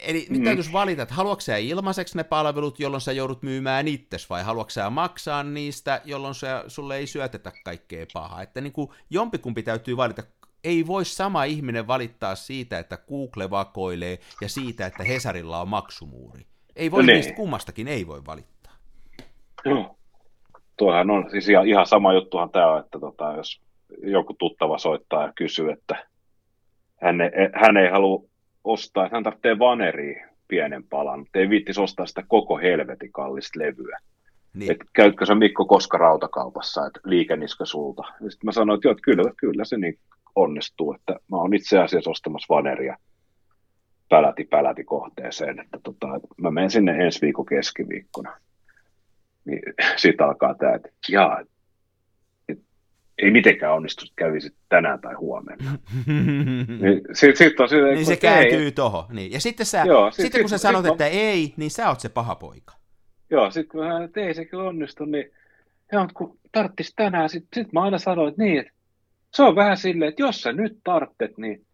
Eli nyt täytyisi valita, että haluatko sä ilmaiseksi ne palvelut, jolloin sä joudut myymään itses, vai haluatko sä maksaa niistä, jolloin sulle ei syötetä kaikkea pahaa. Että niin kuin jompikumpi täytyy valita. Ei voi sama ihminen valittaa siitä, että Google vakoilee, ja siitä, että Hesarilla on maksumuuri. Ei voi niistä kummastakin, ei voi valittaa. No, tuohan on siis ihan sama juttuhan tämä, että jos joku tuttava soittaa ja kysyy, että hän ei halua ostaa, että hän tarvitsee vaneriin pienen palan, mutta ei viittisi ostaa sitä koko helvetin kallista levyä. Niin. Että käytkö sä Mikko Koska rautakaupassa, että liikeniskö sulta? Ja sitten mä sanoin, että kyllä se niin onnistuu, että mä oon itse asiassa ostamassa vaneria päläti kohteeseen, että mä menen sinne ensi viikon keskiviikkona. Niin siitä alkaa tää, että ei mitenkään onnistu, kävisit tänään tai huomenna. Niin se kääntyy tohon. Niin. Ja sitten, kun sä sanot, että ei, niin sä oot se paha poika. Joo, sitten kun mä että ei se kyllä onnistu, niin kun tarttis tänään, sit mä aina sanoin, että niin, että se on vähän silleen, että jos sä nyt tarttet, niin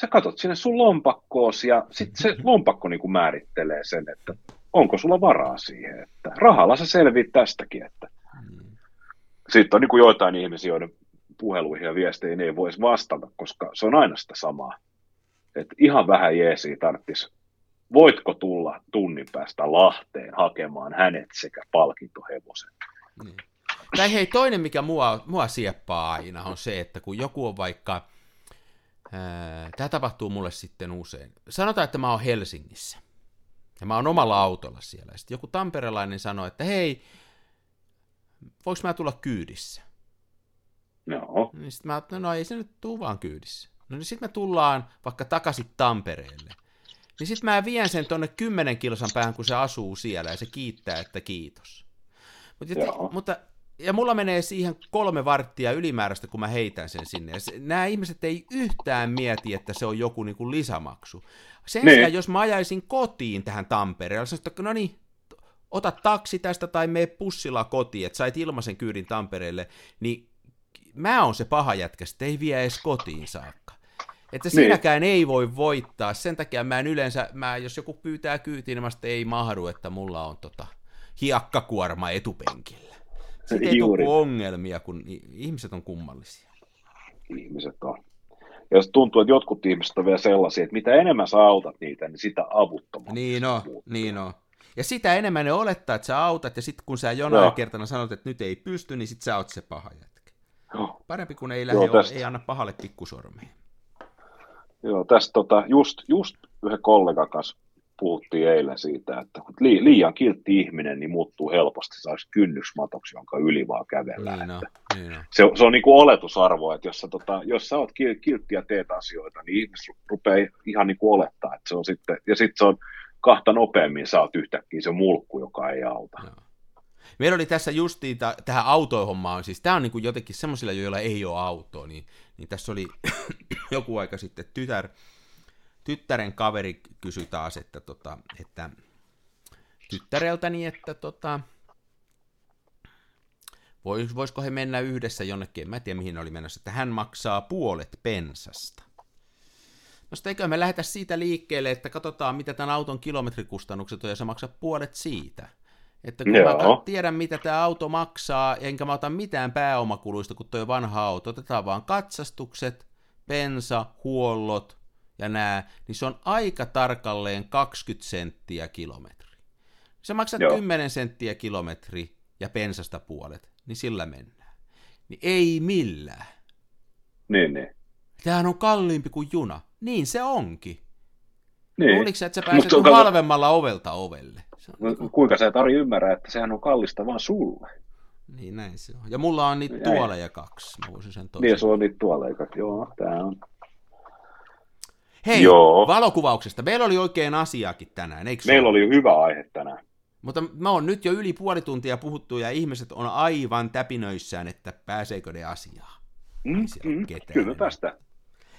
sä katot sinne sun lompakkoosi, ja sit se lompakko niin kuin määrittelee sen, että onko sulla varaa siihen, että rahalla sä selviit tästäkin, että sitten on niin kuin joitain ihmisiä, joiden puheluihin ja viesteihin ei voisi vastata, koska se on aina sitä samaa. Että ihan vähän jeesiä tarvitsisi, voitko tulla tunnin päästä Lahteen hakemaan hänet sekä palkintohevosen. Niin. Tai hei, toinen mikä mua sieppaa aina on se, että kun joku on vaikka, tämä tapahtuu mulle sitten usein, sanotaan, että mä oon Helsingissä ja mä oon omalla autolla siellä. Sitten joku tamperelainen sanoo, että hei, voinko mä tulla kyydissä? No. Niin sitten mä ajattelin, no ei se nyt tuu vaan kyydissä. No niin sitten me tullaan vaikka takaisin Tampereelle. Niin sit mä vien sen tonne 10 kilsan päähän, kun se asuu siellä ja se kiittää, että kiitos. Ja mulla menee siihen 3 varttia ylimääräistä, kun mä heitän sen sinne. Nämä ihmiset ei yhtään mieti, että se on joku niin kuin lisämaksu. Sen sijaan, jos mä ajaisin kotiin tähän Tampereelle, sanoisin, että no niin, ota taksi tästä tai mene pussilla kotiin, että sait ilmaisen kyydin Tampereelle, niin mä oon se paha jätkä, että ei vie edes kotiin saakka. Että siinäkään ei voi voittaa. Sen takia mä en yleensä, jos joku pyytää kyytiin, niin mä sitten ei mahdu, että mulla on hiakkakuorma etupenkillä. Sitten ei tule ongelmia, kun ihmiset on kummallisia. Ihmiset on. Ja tuntuu, että jotkut ihmiset on vielä sellaisia, että mitä enemmän sä autat niitä, niin sitä avuttomaksi. Niin on. Ja sitä enemmän ne olettaa, että sä autat, ja sitten kun sä jonain kertana sanot, että nyt ei pysty, niin sit sä oot se paha jätkä. Joo. Parempi kuin ei anna pahalle pikkusormeen. Joo, tässä just yhden kollegan kanssa puhuttiin eilen siitä, että kun liian kiltti ihminen niin muuttuu helposti saisi kynnysmatoksi, jonka yli vaan kävellään. Se on niin kuin oletusarvo, että jos sä oot kiltti ja teet asioita, niin ihmiset rupeaa ihan niin kuin olettaa, että se on sitten, ja sitten se on kahta nopeammin sä oot yhtäkkiä se mulkku, joka ei auta. Joo. Meillä oli tässä justiin tähän autoihommaan, siis tämä on niin kuin jotenkin semmoisilla, joilla ei ole autoa, niin tässä oli joku aika sitten tyttären kaveri kysyi taas, että tyttäreltäni, että voisiko he mennä yhdessä jonnekin, en mä tiedä mihin oli menossa, että hän maksaa puolet pensasta. No sitten eikö me lähdetä siitä liikkeelle, että katsotaan mitä tämän auton kilometrikustannukset on ja sä maksat puolet siitä. Että kun mä tiedän, mitä tämä auto maksaa, enkä mä ota mitään pääomakuluista, kun toi vanha auto, otetaan vaan katsastukset, bensa, huollot ja nää, niin se on aika tarkalleen 20 senttiä kilometri. Se maksaa 10 senttiä kilometri ja bensasta puolet, niin sillä mennään. Niin ei millään. Niin. Tämähän on kalliimpi kuin juna. Niin se onkin. Niin. Oliko sä, että sä pääset halvemmalla ovelta ovelle? Kuinka sä Tari ymmärrä, että sehän on kallista vaan sulle. Niin näin se on. Ja mulla on niitä tuoleja 2. Mä voisin sen toisen. Niin, sulla on niitä tuoleja 2. Joo, tää on. Hei, valokuvauksesta. Meillä oli oikein asiaakin tänään, eikö se? Meillä oli hyvä aihe tänään. Mutta mä oon nyt jo yli puoli tuntia puhuttu ja ihmiset on aivan täpinöissään, että pääseekö ne asiaan. Kyllä me päästään.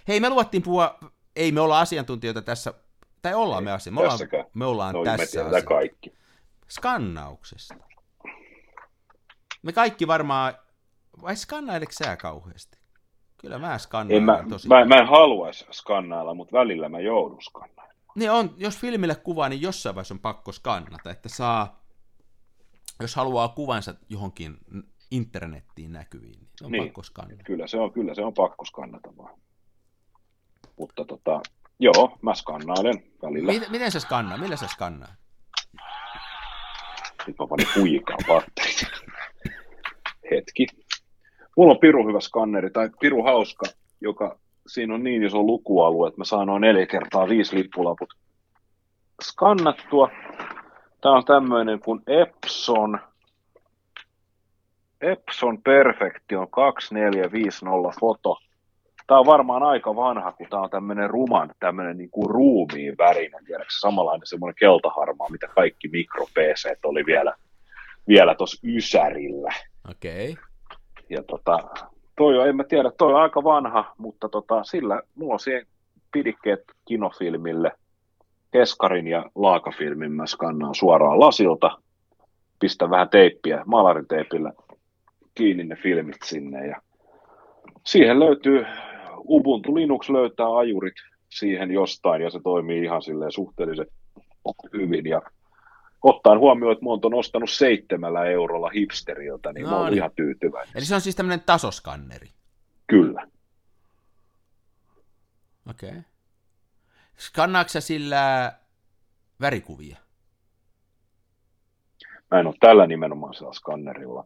Hei, me luvattiin puhua, ei me olla asiantuntijoita tässä. Tai ollaan me asia. Me ollaan tässä asia. Kaikki. Skannauksesta. Me kaikki varmaan, vai skannailetko sä kauheasti? Kyllä mä skannailen tosi. Mä en haluaisi skannailla, mutta välillä mä joudun skannailemaan. Niin on, jos filmille kuvaa, niin jossain vaiheessa on pakko skannata, että saa, jos haluaa kuvansa johonkin internettiin näkyviin, niin on pakko skannata. Kyllä se on pakko skannata vaan. Mutta joo, mä skannailen välillä. Miten sä skannaa? Millä sä skannaa? Nyt mä panin puikaan vaatteita. Hetki. Mulla on piru hyvä skanneri, tai piru hauska, joka siinä on niin iso lukualue, että mä saan noin 4x5 lippulaput skannattua. Tää on tämmöinen kuin Epson Perfection 2450 foto. Tämä on varmaan aika vanha, kun tämä on tämmöinen ruman, tämmöinen niin kuin ruumiin värinen, tiedäksä, samanlainen semmoinen keltaharmaa, mitä kaikki mikro-PCt oli vielä tuossa ysärillä. Okei. Okay. Ja toi on, en mä tiedä, toi on aika vanha, mutta sillä mulla on siihen pidikkeet kinofilmille, keskarin ja laakafilmin mä skannaan suoraan lasilta, pistän vähän teippiä, maalarin teipillä kiinni ne filmit sinne ja siihen löytyy Ubuntu Linux löytää ajurit siihen jostain, ja se toimii ihan silleen suhteellisen hyvin, ja ottaen huomioon, että mä oon ton ostanut 7 eurolla hipsteriltä, niin mä oon ihan tyytyväinen. Eli se on siis tämmöinen tasoskanneri? Kyllä. Okei. Skannaatko sä sillä värikuvia? Mä en ole tällä nimenomaan sillä skannerilla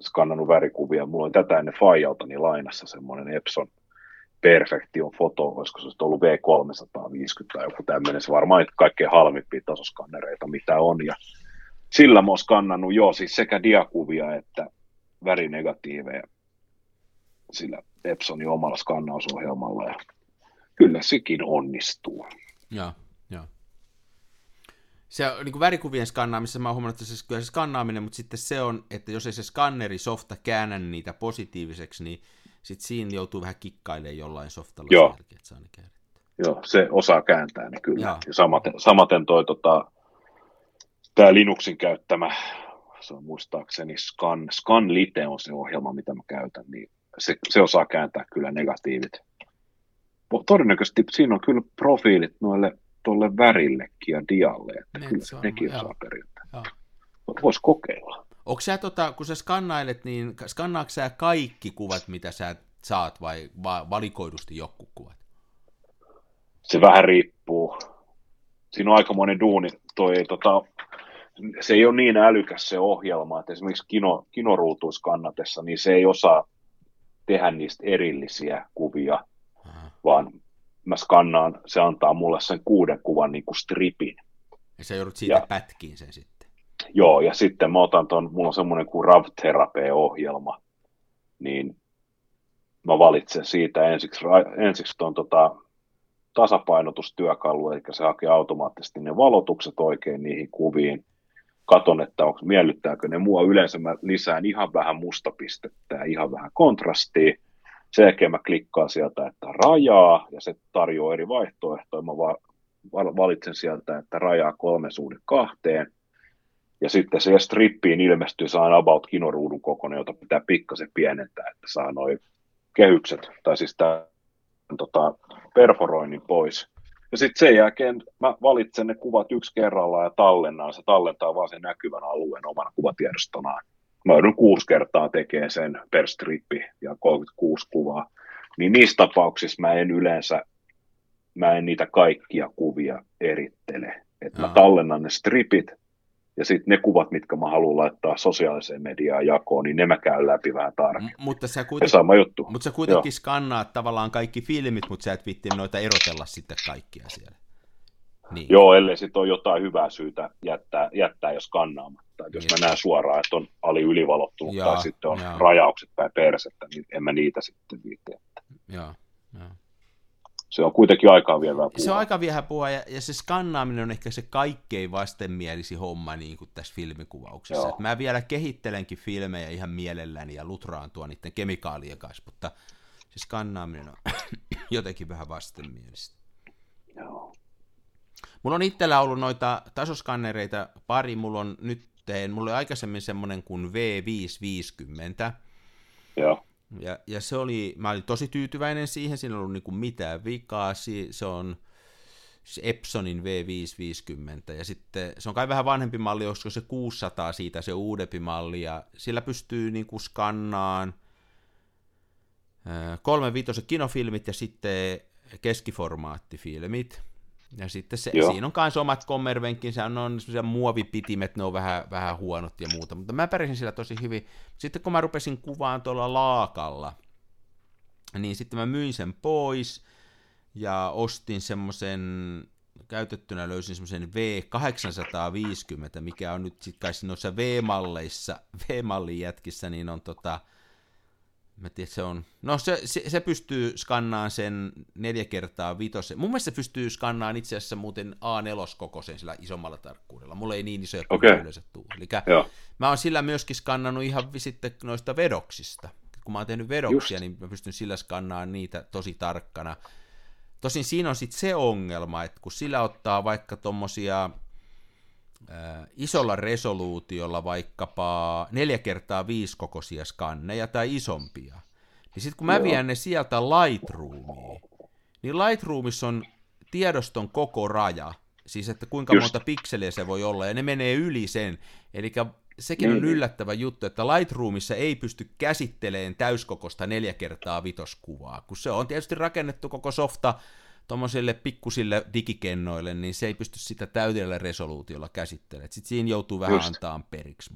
skannannut värikuvia. Mulla on tätä ennen Faijaltani lainassa semmoinen Epson Perfection foto, olisiko se ollut V350 tai joku tämmöinen, se varmaan kaikkein halvimpia tasoskannereita, mitä on, ja sillä mä oon skannannut siis sekä diakuvia että värinegatiiveja sillä Epsonin omalla skannausohjelmalla, ja kyllä sekin onnistuu. Joo. Se on niin kuin värikuvien skannaamisessa, mä oon huomannut, että se, kyllä se skannaaminen, mutta sitten se on, että jos ei se skannerisofta käännä niitä positiiviseksi, niin sitten siinä joutuu vähän kikkailemaan jollain softalla. Joo. Sen, että saa ne käännettyä. Joo, se osaa kääntää ne kyllä. Joo. Ja samaten toi tämä Linuxin käyttämä, se on muistaakseni Scan Lite on se ohjelma, mitä mä käytän, niin se osaa kääntää kyllä negatiivit. Todennäköisesti siinä on kyllä profiilit noille tuolle värillekin ja dialle, että ne, kyllä se nekin osaa perintää. Voisi kokeilla. Onko sä, kun sä skannailet, niin skannaatko sä kaikki kuvat, mitä sä saat, vai valikoidusti jotkut kuvat? Se vähän riippuu. Siinä on aikamoinen duuni. Se ei ole niin älykäs se ohjelma, että esimerkiksi kinoruutuun skannatessa, niin se ei osaa tehdä niistä erillisiä kuvia, vaan mä skannaan, se antaa mulle sen 6 kuvan niin kuin stripin. Ja sä joudut siitä pätkiin sen sitten. Joo, ja sitten mä otan mulla on semmoinen kuin RAV-terapea-ohjelma, niin mä valitsen siitä ensiksi tuon tasapainotustyökalu, eli se hakee automaattisesti ne valotukset oikein niihin kuviin. Katon, että miellyttääkö ne mua. Yleensä mä lisään ihan vähän mustapistettä ja ihan vähän kontrastia. Sen jälkeen mä klikkaan sieltä, että rajaa, ja se tarjoaa eri vaihtoehtoja. Mä valitsen sieltä, että rajaa 3:2, ja sitten se strippiin ilmestyy, saa about kinoruudun kokoinen, jota pitää pikkasen pienentää, että saa noi kehykset, tai siis tää perforoinnin pois. Ja sitten sen jälkeen mä valitsen ne kuvat yksi kerrallaan ja tallennan. Se tallentaa vaan sen näkyvän alueen omana kuvatiedostonaan. Mä joudun 6 kertaa tekemään sen per strippi ja 36 kuvaa. Niin niissä tapauksissa mä en niitä kaikkia kuvia erittele. Et mä tallennan ne stripit ja sitten ne kuvat, mitkä mä haluan laittaa sosiaaliseen mediaan jakoon, niin ne mä käyn läpi vähän tarkemmin. Mutta sä kuitenkin skannaat tavallaan kaikki filmit, mutta sä et viitti noita erotella sitten kaikkia siellä. Niin. Joo, ellei sitten ole jotain hyvää syytä jättää jo skannaamatta. Jos mä näen suoraan, että on ylivalottunut tai sitten on rajaukset tai persettä, niin en mä niitä sitten viitti. Joo. Se on kuitenkin aikaa vievää puhua. Se on aikaa vievää puhua, ja se skannaaminen on ehkä se kaikkein vastenmielisi homma niin kuin tässä filmikuvauksessa. Et mä vielä kehittelenkin filmejä ihan mielelläni ja lutraan tuon niiden kemikaalien kanssa, mutta se skannaaminen on jotenkin vähän vastenmielistä. Joo. Mulla on itsellä ollut noita tasoskannereita pari. Mulla oli aikaisemmin semmoinen kuin V550. Joo. Ja se oli, mä olin tosi tyytyväinen siihen, siinä ei ollut niinku mitään vikaa, se on Epsonin V550, ja sitten se on kai vähän vanhempi malli, olisiko se 600 siitä se uudempi malli, ja sillä pystyy niinku skannaan 3/5 kinofilmit ja sitten keskiformaattifilmit, ja sitten siinä on myös omat kommervenkinsä, ne on semmoisia muovipitimet, ne on vähän huonot ja muuta, mutta mä pärjäsin sillä tosi hyvin. Sitten kun mä rupesin kuvaan tuolla laakalla, niin sitten mä myin sen pois ja ostin semmoisen, käytettynä löysin semmoisen V850, mikä on nyt sitten kai noissa V-malleissa, V-mallin jätkissä, niin on mä tiedän, se on. No se pystyy skannaamaan sen 4x5. Mun mielestä se pystyy skannaamaan itse asiassa muuten A4-kokoisen sillä isommalla tarkkuudella. Mulla ei niin isoja kuvia yleensä tule. Eli mä oon sillä myöskin skannannut ihan sitten noista vedoksista. Kun mä oon tehnyt vedoksia, niin mä pystyn sillä skannaamaan niitä tosi tarkkana. Tosin siinä on sitten se ongelma, että kun sillä ottaa vaikka tommosia isolla resoluutiolla vaikkapa 4x5 kokoisia skanneja tai isompia, niin sitten kun mä vien ne sieltä Lightroomiin, niin Lightroomissa on tiedoston koko raja, siis että kuinka monta pikseliä se voi olla, ja ne menee yli sen, eli sekin on yllättävä juttu, että Lightroomissa ei pysty käsittelemään täyskokosta 4x5 kuvaa, kun se on tietysti rakennettu koko softa tuommoisille pikkusille digikennoille, niin se ei pysty sitä täydellä resoluutiolla käsittelemään. Sitten siinä joutuu vähän antaa periksi,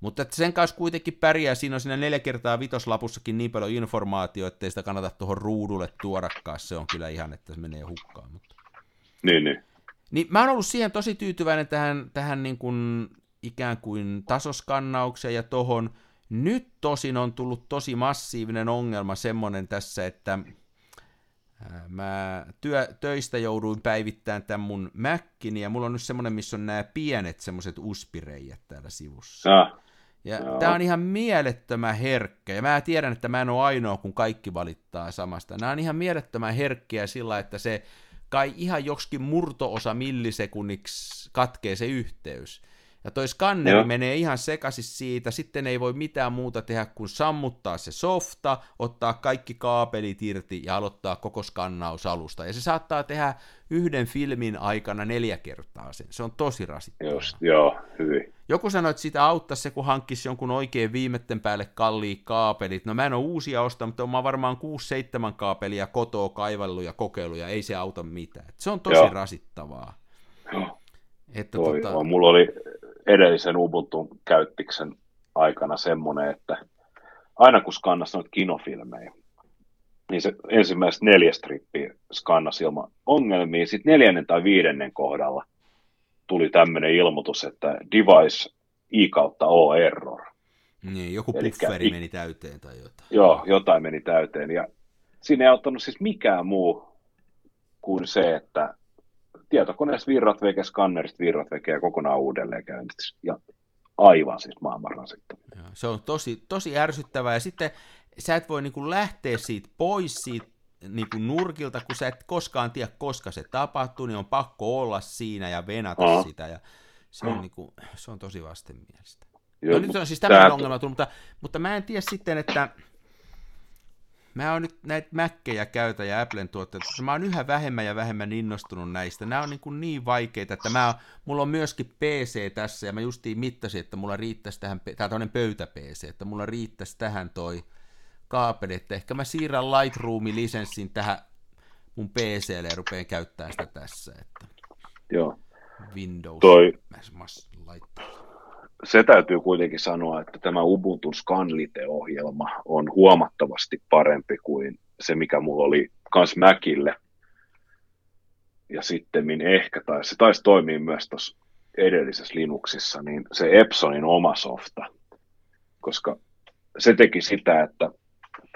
mutta sen kanssa kuitenkin pärjää. Siinä on siinä 4x5-lapussakin niin paljon informaatiota, ettei sitä kannata tuohon ruudulle tuodakaan. Se on kyllä ihan, että se menee hukkaan. Mutta. Niin, mä oon ollut siihen tosi tyytyväinen tähän niin kuin ikään kuin tasoskannaukseen ja tohon. Nyt tosin on tullut tosi massiivinen ongelma semmoinen tässä, että Mä töistä jouduin päivittämään tämän mun Macini, ja mulla on nyt semmoinen, missä on nämä pienet semmoiset USB-reijät täällä sivussa. Ja tää on ihan mielettömän herkkä, ja mä tiedän, että mä en ole ainoa, kun kaikki valittaa samasta. Nämä on ihan mielettömän herkkiä sillä, että se kai ihan joksikin murto-osa millisekunniksi katkee se yhteys. Ja toi skanneri menee ihan sekaisin siitä, sitten ei voi mitään muuta tehdä kuin sammuttaa se softa, ottaa kaikki kaapelit irti ja aloittaa koko skannaus alusta. Ja se saattaa tehdä yhden filmin aikana 4 kertaa sen. Se on tosi rasittavaa. Joo, hyvin. Joku sanoi, että sitä auttaisi se, kun hankkisi jonkun oikein viimetten päälle kalliit kaapelit. No mä en ole uusia ostanut, mutta mä oon varmaan 6-7 kaapelia kotoa kaivallut ja kokeillut, ja ei se auta mitään. Se on tosi rasittavaa. Joo. Että mulla oli edellisen Ubuntun käyttiksen aikana semmoinen, että aina kun skannasi noita kinofilmejä, niin se ensimmäiset 4 strippiä skannasi ilman ongelmia. Sitten 4. tai 5. kohdalla tuli tämmöinen ilmoitus, että device I/O error. Niin, joku bufferi meni täyteen tai jotain. Joo, jotain meni täyteen. Ja siinä ei auttanut siis mikään muu kuin se, että tietokoneessa virrat veke, skannerista virrat veke ja kokonaan uudelleen käynnistys. Ja aivan siis maailman rasittavaa. Se on tosi, tosi ärsyttävää. Ja sitten sä et voi niinku lähteä siitä pois siitä niinku nurkilta, kun sä et koskaan tiedä, koska se tapahtuu, niin on pakko olla siinä ja venata sitä. Ja se, on niinku, se on tosi vastenmielistä. No, nyt on siis tämmöinen ongelma tullut, mutta mä en tiedä sitten, että mä oon nyt näitä Mäkkejä käytä ja Applen tuotteita, mä oon yhä vähemmän ja vähemmän innostunut näistä. Nämä on niin vaikeita, että mulla on myöskin PC tässä, ja mä justiin mittasin, että mulla riittäisi tähän, tää on tämmöinen pöytä-PC, että mulla riittäisi tähän toi kaapeli, että ehkä mä siirrän Lightroom-lisenssin tähän mun PClle ja rupean käyttämään sitä tässä, että joo. Windows laittaa. Se täytyy kuitenkin sanoa, että tämä Ubuntun Scan Lite-ohjelma on huomattavasti parempi kuin se, mikä mulla oli kans Macille. Ja sitten ehkä, tai se taisi toimia myös tuossa edellisessä Linuxissa, niin se Epsonin oma softa. Koska se teki sitä, että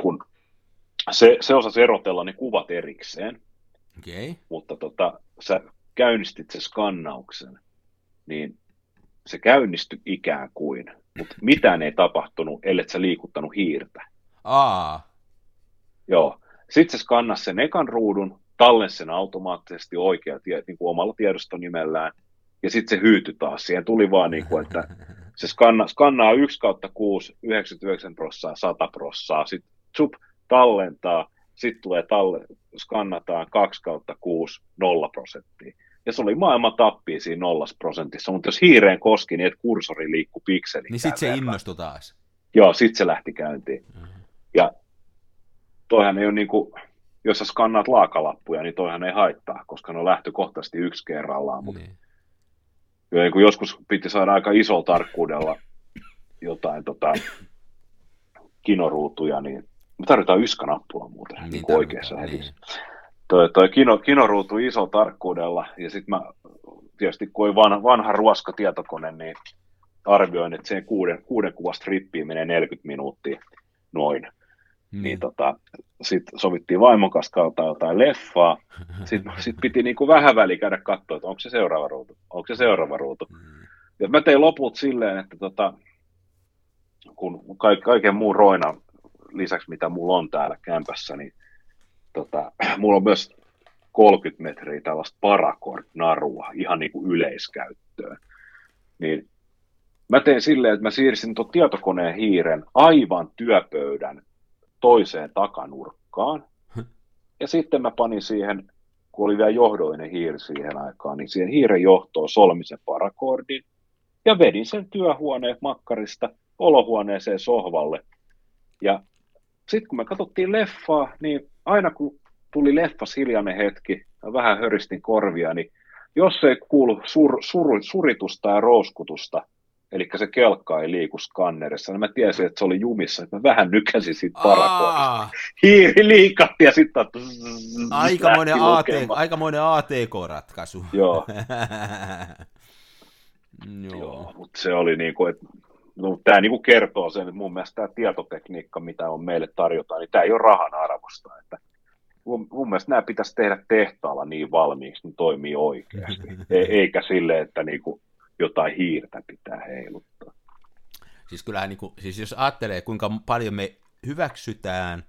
kun se osasi erotella ne kuvat erikseen, mutta sä käynnistit sen skannauksen, niin se käynnistyi ikään kuin, mutta mitään ei tapahtunut, ellet sä liikuttanut hiirtä. Joo. Sitten se skannasi sen ekan ruudun, tallensi sen automaattisesti niin kuin omalla tiedostonimellään, ja sitten se hyytyi taas. Siihen tuli vaan, niin kuin, että se skannaa 1/6, 99%, 100%, sitten tallentaa, sitten tulee skannataan 2/6, 0%. Ja se oli maailman tappia siinä 0%, mutta jos hiireen koski, niin että kursori liikkui pikselin. Niin sitten se innostui taas. Joo, sitten se lähti käyntiin. Mm-hmm. Ja toihan ei ole niin kuin, jos sä skannaat laakalappuja, niin toihan ei haittaa, koska ne on lähtökohtaisesti yksi kerrallaan. Mutta niin joskus piti saada aika isolla tarkkuudella jotain kinoruutuja, niin me tarvitaan yskänappua muuten niin oikeassa hetissä. Niin. Toi kinoruutu iso tarkkuudella, ja sitten mä tietysti kun oli vanha ruoskatietokone, niin arvioin, että sen 6 kuvan strippiin menee 40 minuuttia noin. Niin sitten sovittiin vaimon kanssa katsoa jotain leffaa, sitten piti niinku vähän väliä käydä katsoa, että onko se seuraava ruutu, Ja mä tein loput silleen, että kun kaiken muun roinan lisäksi, mitä mulla on täällä kämpässä, niin mulla on myös 30 metriä tällaista paracord-narua ihan niin kuin yleiskäyttöön. Niin mä tein silleen, että mä siirsin tuon tietokoneen hiiren aivan työpöydän toiseen takanurkkaan. Ja sitten mä panin siihen, kun oli vielä johdollinen hiiri siihen aikaan, niin siihen hiiren johtoon solmisen parakordin ja vedin sen työhuoneen makkarista olohuoneeseen sohvalle. Ja sitten kun me katsottiin leffaa, niin aina kun tuli leffas hiljainen hetki, vähän höristin korvia, niin jos ei kuulu suritusta ja rouskutusta, eli se kelkka ei liiku skannerissa, niin mä tiesin, että se oli jumissa, että mä vähän nykäsin siitä parakoista. Hiiri liikahti ja sitten aikamoinen ATK-ratkaisu. Joo. Joo, mutta se oli niin kuin, että no, tämä niin kuin kertoo sen, että mun mielestä tämä tietotekniikka, mitä on meille tarjotaan, niin tämä ei ole rahan arvosta. Että mun mielestä nämä pitäisi tehdä tehtaalla niin valmiiksi, niin toimii oikeasti. Eikä sille, että niinku jotain hiirtä pitää heiluttaa. Siis kyllähän, niinku, siis jos ajattelee, kuinka paljon me hyväksytään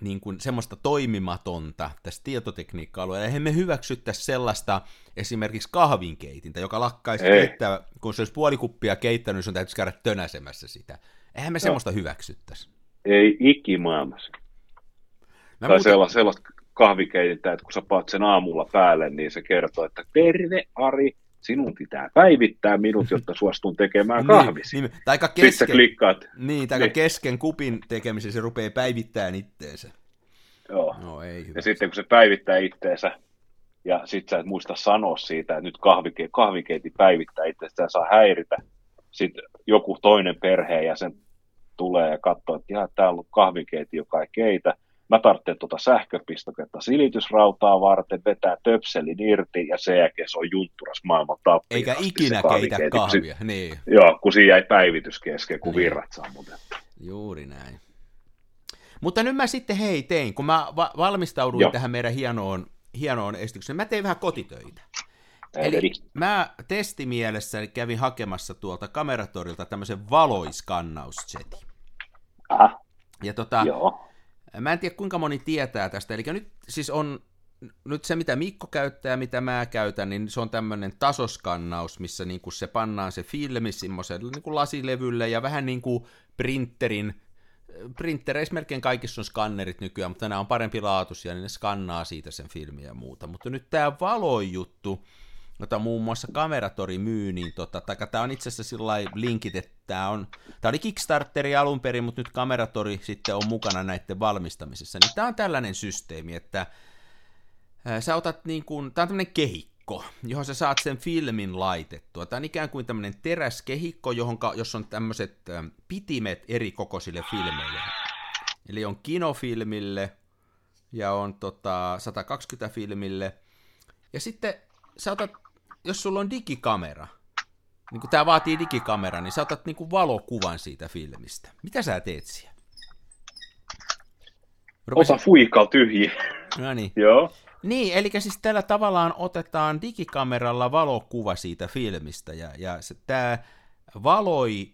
niin kuin semmoista toimimatonta tässä tietotekniikka-alueella. Eihän me hyväksyttäisi sellaista esimerkiksi kahvinkeitintä, joka lakkaisi keittää, kun se olisi puoli kuppia keittänyt, niin sun täytyisi käydä tönäsemässä sitä. Eihän me semmoista hyväksyttäisi. Ei ikimaailmassa. Tai sellaista kahvinkeitintä, että kun sä paat sen aamulla päälle, niin se kertoo, että terve Ari, sinun pitää päivittää minut, jotta suostun tekemään kahvisi. Niin, taika kesken, niin, taika kesken kupin tekemisen se rupeaa päivittämään itteensä. Joo. No, ei ja sitten kun se päivittää itteensä, ja sitten sä et muista sanoa siitä, että nyt kahvikeiti päivittää itteensä, sä saa häiritä. Sitten joku toinen perheenjäsen tulee ja katsoo, että ihan täällä on kahvikeiti, joka ei keitä. Mä tarvitsen tuota sähköpistoketta silitysrautaa varten, vetää töpselin irti ja sen jälkeen se on juntturas maailman tappia. Eikä ikinä keitä kahvia. Niin. Joo, kun siinä jäi päivitys kesken, kun virrat sammutettiin. Juuri näin. Mutta nyt mä sitten tein, kun mä valmistauduin tähän meidän hienoon esitykseen, mä tein vähän kotitöitä. Eli mä testimielessä kävin hakemassa tuolta Kameratorilta tämmöisen Valoi-skannaussetin. Ja joo. Mä en tiedä, kuinka moni tietää tästä, eli nyt siis on, nyt se mitä Mikko käyttää ja mitä mä käytän, niin se on tämmöinen tasoskannaus, missä niin kuin se pannaan se filmi semmoiselle niin kuin lasilevylle ja vähän niin kuin printtereissä melkein kaikissa on skannerit nykyään, mutta nämä on parempi laatuisia, niin ne skannaa siitä sen filmiä ja muuta, mutta nyt tämä Valoi-juttu, jota muun muassa Kameratori myy, niin tämä on itse asiassa sillai linkit, että tämä oli Kickstarteri alun perin, mutta nyt Kameratori sitten on mukana näiden valmistamisessa, niin tämä on tällainen systeemi, että sä otat niin kuin, tämä on tämmöinen kehikko, johon sä saat sen filmin laitettua, tämä on ikään kuin tämmöinen teräskehikko, jossa on tämmöiset pitimet eri kokoisille filmeille, eli on kinofilmille ja on 120 filmille, ja sitten sä otat, jos sulla on digikamera, niin kun tää vaatii digikamera, niin sä otat niin kun valokuvan siitä filmistä. Mitä sä teet siellä? Ota fuikaa tyhjiä. No niin. Joo. Niin, eli siis tällä tavallaan otetaan digikameralla valokuva siitä filmistä, ja tämä Valoi,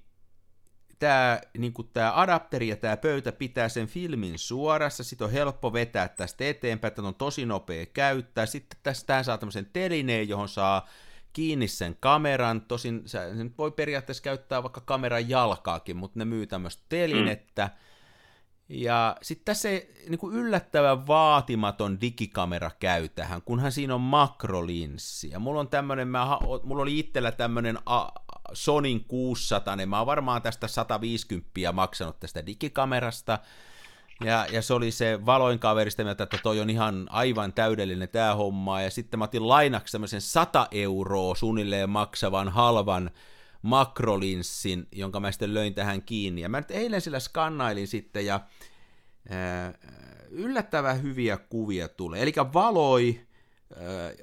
tämä niin kun tää adapteri ja tämä pöytä pitää sen filmin suorassa, sit on helppo vetää tästä eteenpäin, että on tosi nopea käyttää, sitten tästä saa tämmöisen telineen, johon saa kiinni sen kameran, tosin se nyt voi periaatteessa käyttää vaikka kameran jalkaakin, mutta ne myy tämmöistä telinettä, ja sitten tässä ei niin kuin yllättävän vaatimaton digikamera käy tähän, kunhan siinä on makrolinssi, ja mulla on tämmöinen, mulla oli itsellä tämmöinen Sonin 600, niin mä oon varmaan tästä 150 maksanut tästä digikamerasta, ja se oli se Valoin kaverista mieltä, että toi on ihan aivan täydellinen tää homma, ja sitten mä otin lainaksi tämmöisen 100 € suunnilleen maksavan halvan makrolinssin, jonka mä sitten löin tähän kiinni, ja mä nyt eilen sillä skannailin sitten, ja yllättävän hyviä kuvia tulee, eli Valoi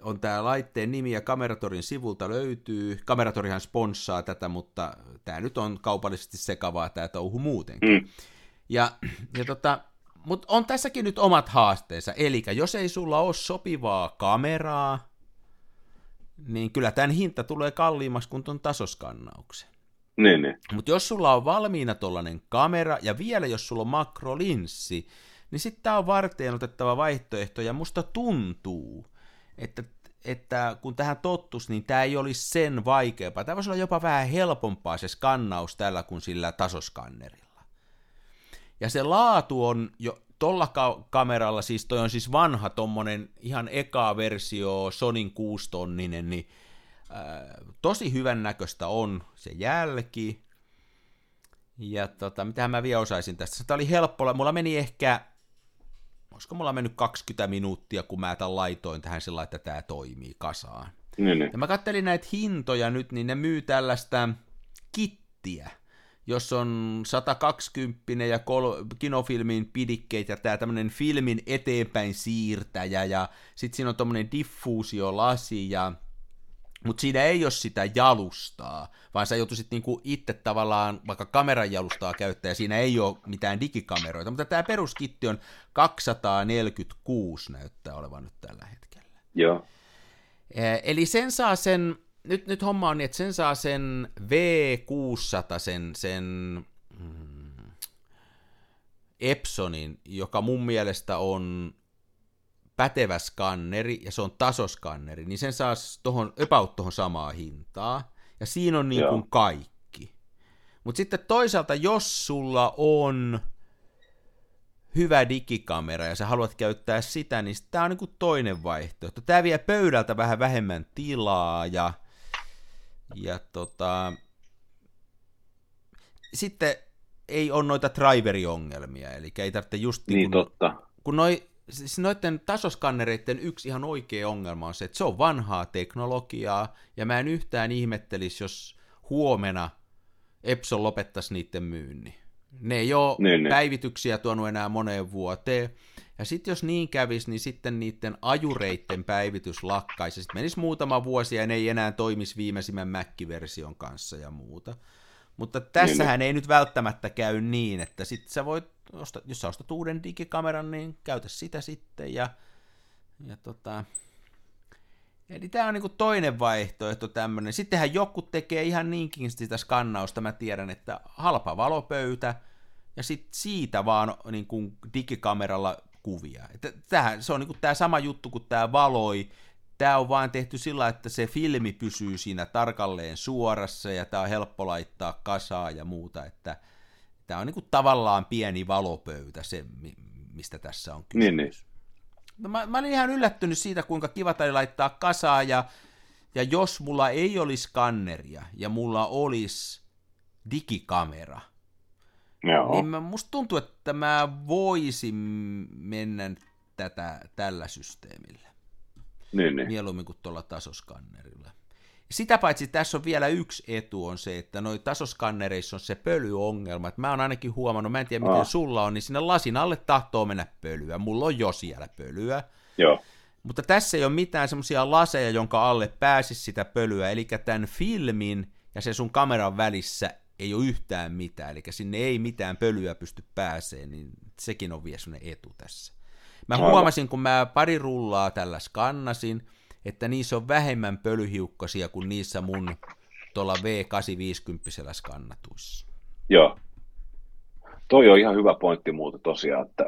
on tämä laitteen nimi, ja Kameratorin sivulta löytyy, Kameratorihan sponssaa tätä, mutta tämä nyt on kaupallisesti sekavaa tämä touhu muutenkin, mutta on tässäkin nyt omat haasteensa, eli jos ei sulla ole sopivaa kameraa, niin kyllä tämän hinta tulee kalliimmaksi kuin tuon tasoskannauksen. Niin. Mutta jos sulla on valmiina tuollainen kamera, ja vielä jos sulla on makrolinssi, niin sitten tämä on varteen otettava vaihtoehto, ja musta tuntuu, että kun tähän tottus, niin tämä ei olisi sen vaikeampaa. Tämä voisi olla jopa vähän helpompaa se skannaus tällä kuin sillä tasoskannerilla. Ja se laatu on jo tuolla kameralla, siis toi on siis vanha tommonen ihan eka versio, Sonin 6-tonninen, niin tosi hyvän näköistä on se jälki. Ja mitähän mä vielä osaisin tästä. Tämä oli helppo, mulla meni ehkä, olisiko mulla mennyt 20 minuuttia, kun mä tämän laitoin tähän sillä, että tämä toimii kasaan. Niin. Ja mä kattelin näitä hintoja nyt, niin ne myy tällaista kittiä. Jos on 120 ja kinofilmin pidikkeet ja tämä tämmöinen filmin eteenpäin siirtäjä ja sitten siinä on tommoinen diffuusiolasi ja Mutta siinä ei ole sitä jalustaa, vaan sä joutuisit niinku itse tavallaan vaikka kameran jalustaa käyttää, ja siinä ei ole mitään digikameroita. Mutta tämä peruskitti on 246 näyttää olevan nyt tällä hetkellä. Joo. Eli sen saa sen, nyt homma on niin, että sen saa sen V600, sen Epsonin, joka mun mielestä on pätevä skanneri, ja se on tasoskanneri, niin sen saa tuohon samaa hintaa, ja siinä on niin kuin kaikki. Mutta sitten toisaalta, jos sulla on hyvä digikamera, ja sä haluat käyttää sitä, niin tämä on niin kuin toinen vaihtoehto. Tämä vie pöydältä vähän vähemmän tilaa, ja sitten ei ole noita driveriongelmia, eli ei tarvitse just... Niin totta. Kun noiden tasoskannereiden yksi ihan oikea ongelma on se, että se on vanhaa teknologiaa, ja mä en yhtään ihmettelisi, jos huomenna Epson lopettaisi niiden myynnin. Ne ei ole päivityksiä tuonut enää moneen vuoteen, ja sitten jos niin kävisi, niin sitten niiden ajureiden päivitys lakkaisi, sitten menisi muutama vuosi, ja ne ei enää toimisi viimeisimmän Mac-version kanssa ja muuta. Mutta tässähän ei nyt välttämättä käy niin, että sitten sä voit, jos sä ostat uuden digikameran, niin käytä sitä sitten. Eli tämä on niinku toinen vaihtoehto tämmöinen. Sittenhän joku tekee ihan niinkin sitä skannausta, mä tiedän, että halpa valopöytä, ja sitten siitä vaan niinku digikameralla kuvia. Se on niinku tämä sama juttu kuin tämä Valoi. Tämä on vaan tehty sillä, että se filmi pysyy siinä tarkalleen suorassa, ja tämä on helppo laittaa kasaan ja muuta, että tämä on niin kuin tavallaan pieni valopöytä se, mistä tässä on kysymys. No, mä olin ihan yllättynyt siitä, kuinka kiva tämä laittaa kasaan, ja jos mulla ei olisi skanneria ja mulla olisi digikamera, niin musta tuntuu, että mä voisin mennä tällä systeemillä. Mieluummin kuin tuolla tasoskannerilla. Sitä paitsi tässä on vielä yksi etu on se, että noi tasoskannereissa on se pölyongelma. Mä oon ainakin huomannut, mä en tiedä miten sulla on, niin sinne lasin alle tahtoo mennä pölyä. Mulla on jo siellä pölyä. Joo. Mutta tässä ei ole mitään semmoisia laseja, jonka alle pääsisi sitä pölyä. Eli tämän filmin ja sen sun kameran välissä ei ole yhtään mitään. Eli sinne ei mitään pölyä pysty pääseen, niin sekin on vielä semmoinen etu tässä. Mä huomasin, kun mä pari rullaa tällä skannasin, että niissä on vähemmän pölyhiukkasia kuin niissä mun tuolla V850 skannatuissa. Joo. Toi on ihan hyvä pointti muuta tosiaan, että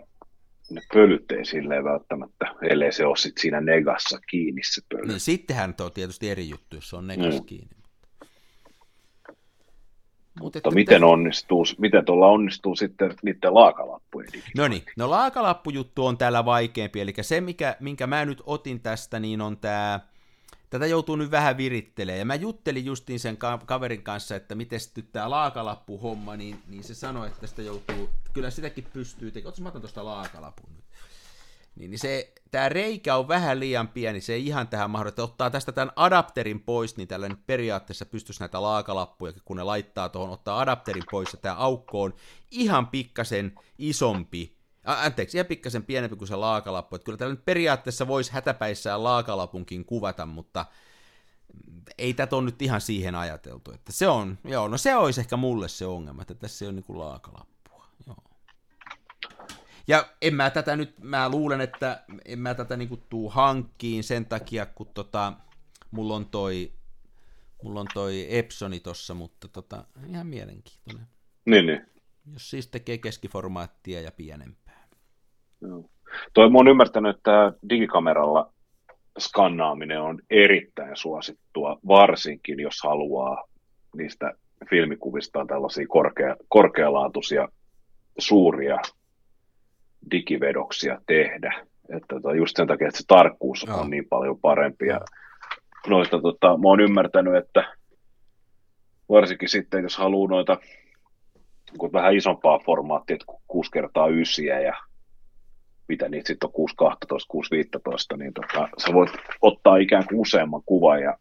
ne pölyt ei silleen välttämättä, ellei se ole sit siinä negassa kiinni se pöly. Niin sittenhän tuo on tietysti eri juttu, jos se on negassa kiinni. Mutta miten tuolla onnistuu sitten niiden laakalappujen? No laakalappujuttu on täällä vaikeampi, eli se, minkä mä nyt otin tästä, niin on tämä, tätä joutuu nyt vähän virittelemään, ja mä juttelin justiin sen kaverin kanssa, että miten sitten tämä laakalappuhomma, niin se sanoi, että sitä joutuu, kyllä sitäkin pystyy tekemään, otas mä otan tuosta laakalapun nyt. Niin tämä reikä on vähän liian pieni, se ei ihan tähän mahdollista. Ottaa tästä tämän adapterin pois, niin tällä nyt periaatteessa pystyisi näitä laakalappuja, kun ne laittaa tuohon, ottaa adapterin pois, ja tämä aukko on ihan pikkasen isompi, ihan pikkasen pienempi kuin se laakalappu. Että kyllä tällä nyt periaatteessa voisi hätäpäissään laakalapunkin kuvata, mutta ei tätä ole nyt ihan siihen ajateltu. Että se on, no se olisi ehkä mulle se ongelma, että tässä ei ole niin kuin laakalappua, Ja mä luulen, että en mä tätä niinku tuu hankkiin sen takia, kun mulla on toi Epsoni tossa, mutta ihan mielenkiintoinen. Niin. Jos siis tekee keskiformaattia ja pienempää. Joo. Toi mä oon ymmärtänyt, että digikameralla skannaaminen on erittäin suosittua, varsinkin jos haluaa niistä filmikuvistaan tällaisia korkealaatuisia suuria digivedoksia tehdä, että just sen takia, että se tarkkuus on niin paljon parempi, ja noista mä oon ymmärtänyt, että varsinkin sitten, jos haluaa noita vähän isompaa formaattia, että 6x9 ja mitä niitä sitten on, 612, 615, niin sä voit ottaa ikään kuin useamman kuvan ja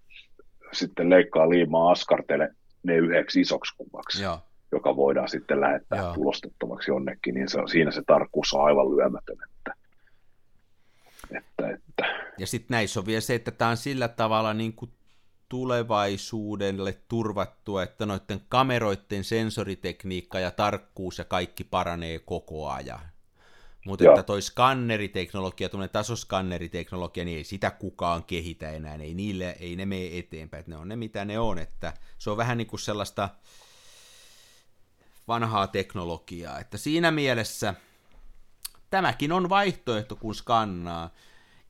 sitten leikkaa liimaa askartele ne yhdeksi isoksi kuvaksi. Joo. Joka voidaan sitten lähettää tulostettavaksi jonnekin, niin siinä se tarkkuus on aivan lyömätön. Ja sitten näissä on vielä se, että tämä on sillä tavalla niin kuin tulevaisuudelle turvattua, että noiden kameroiden sensoritekniikka ja tarkkuus ja kaikki paranee koko ajan. Mutta että toi skanneriteknologia, tuommoinen tasoskanneriteknologia, niin ei sitä kukaan kehitä enää, ei ne mene eteenpäin, että ne on ne mitä ne on, että se on vähän niin kuin sellaista vanhaa teknologiaa, että siinä mielessä tämäkin on vaihtoehto, kun skannaa.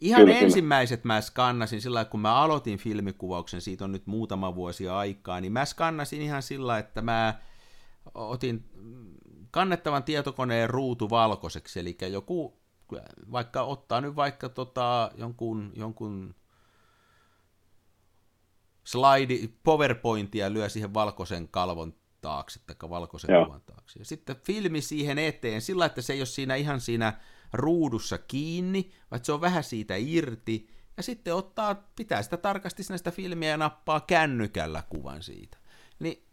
Ihan kyllä, ensimmäiset mä skannasin sillä lailla, kun mä aloitin filmikuvauksen, siitä on nyt muutama vuosi aikaa, niin mä skannasin ihan sillä, että mä otin kannettavan tietokoneen ruutu valkoiseksi, eli joku, vaikka ottaa nyt vaikka jonkun slide, PowerPointia lyö siihen valkoisen kalvon taakse, tai valkoisen kuvan taakse, ja sitten filmi siihen eteen, sillä että se ei ole siinä ihan siinä ruudussa kiinni, vaan se on vähän siitä irti, ja sitten pitää sitä tarkasti näistä filmiä ja nappaa kännykällä kuvan siitä. Niin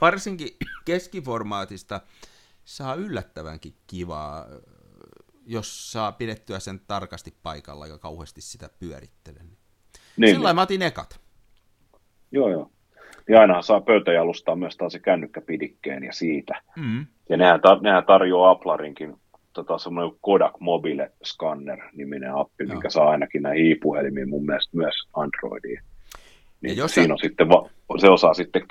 varsinkin keskiformaatista saa yllättävänkin kivaa, jos saa pidettyä sen tarkasti paikalla ja kauheasti sitä pyörittelen. Niin, sillä mä otin ekat. Joo. Ja ainahan saa pöytäjalustaa myös taas se kännykkäpidikkeen ja siitä. Mm. Ja nehän tarjoaa Aplarinkin semmoinen Kodak Mobile Scanner-niminen appi, mikä saa ainakin näihin i-puhelimiin mun mielestä myös Androidiin. Niin siinä on sitten se osaa sitten